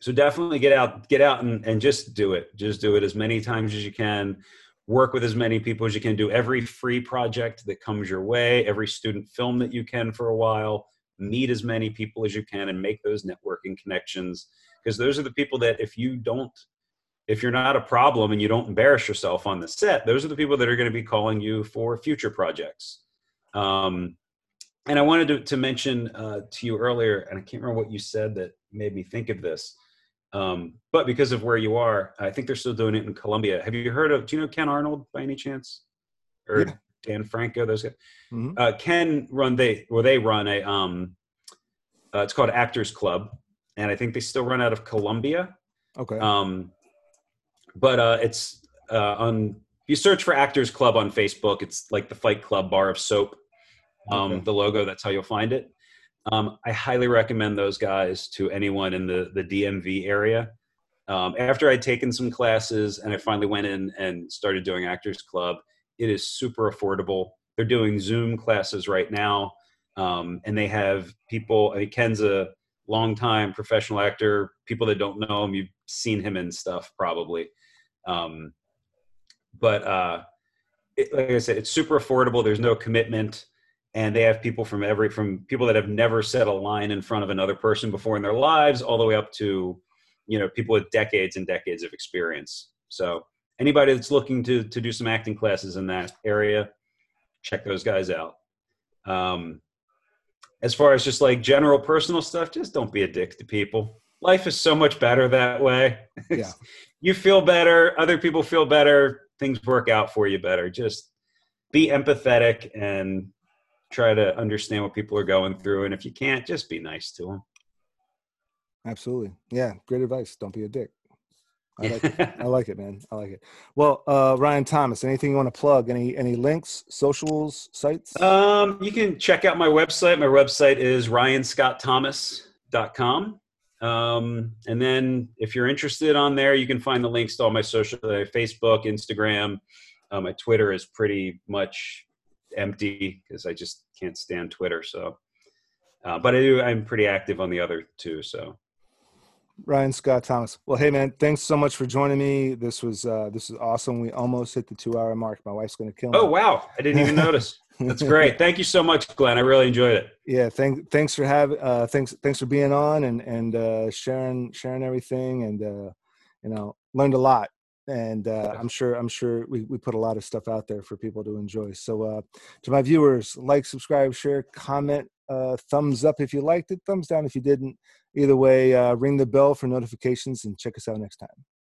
so definitely get out, get out and, and just do it. Just do it as many times as you can. Work with as many people as you can. Do every free project that comes your way, every student film that you can for a while. Meet as many people as you can and make those networking connections, because those are the people that if you don't, if you're not a problem and you don't embarrass yourself on the set, those are the people that are going to be calling you for future projects. Um, and I wanted to, to mention uh, to you earlier, and I can't remember what you said that made me think of this, um, but because of where you are, I think they're still doing it in Colombia. Have you heard of, do you know Ken Arnold by any chance? Or yeah. Dan Franco, those guys, mm-hmm. uh, Ken run, they, well, they run a, um, uh, it's called Actors Club. and I think they still run out of Colombia. Okay. Um, but uh, it's uh, on. You search for Actors Club on Facebook. It's like the Fight Club bar of soap. Um, okay. The logo. That's how you'll find it. Um, I highly recommend those guys to anyone in the the D M V area. Um, after I'd taken some classes and I finally went in and started doing Actors Club, it is super affordable. They're doing Zoom classes right now. Um, and they have people, I mean, Ken's a longtime professional actor. People that don't know him, you've seen him in stuff probably. Um, but uh, it, like I said, it's super affordable. There's no commitment. And they have people from every, from people that have never said a line in front of another person before in their lives, all the way up to, you know, people with decades and decades of experience. So anybody that's looking to to do some acting classes in that area, check those guys out. Um, as far as just like general personal stuff, just don't be a dick to people. Life is so much better that way. Yeah. You feel better. Other people feel better. Things work out for you better. Just be empathetic and try to understand what people are going through. And if you can't, just be nice to them. Absolutely. Yeah. Great advice. Don't be a dick. I like it. I like it, man. I like it. Well, uh, Ryan Thomas, anything you want to plug? Any, any links, socials, sites? Um, you can check out my website. My website is ryan scott thomas dot com. Um, and then if you're interested on there, you can find the links to all my social, uh, Facebook, Instagram. Uh, my Twitter is pretty much empty because I just can't stand Twitter. So, uh, but I do, I'm pretty active on the other two. So. Ryan Scott Thomas. Well, hey man, thanks so much for joining me. This was uh, this is awesome. We almost hit the two hour mark. My wife's going to kill me. Oh wow, I didn't even notice. That's great. Thank you so much, Glenn. I really enjoyed it. Yeah, thanks. Thanks for having. Uh, thanks. Thanks for being on and and uh, sharing sharing everything. And uh, you know, learned a lot. And uh, I'm sure I'm sure we we put a lot of stuff out there for people to enjoy. So uh, to my viewers, like, subscribe, share, comment. Uh, thumbs up if you liked it, thumbs down if you didn't. Either way, uh, ring the bell for notifications and check us out next time.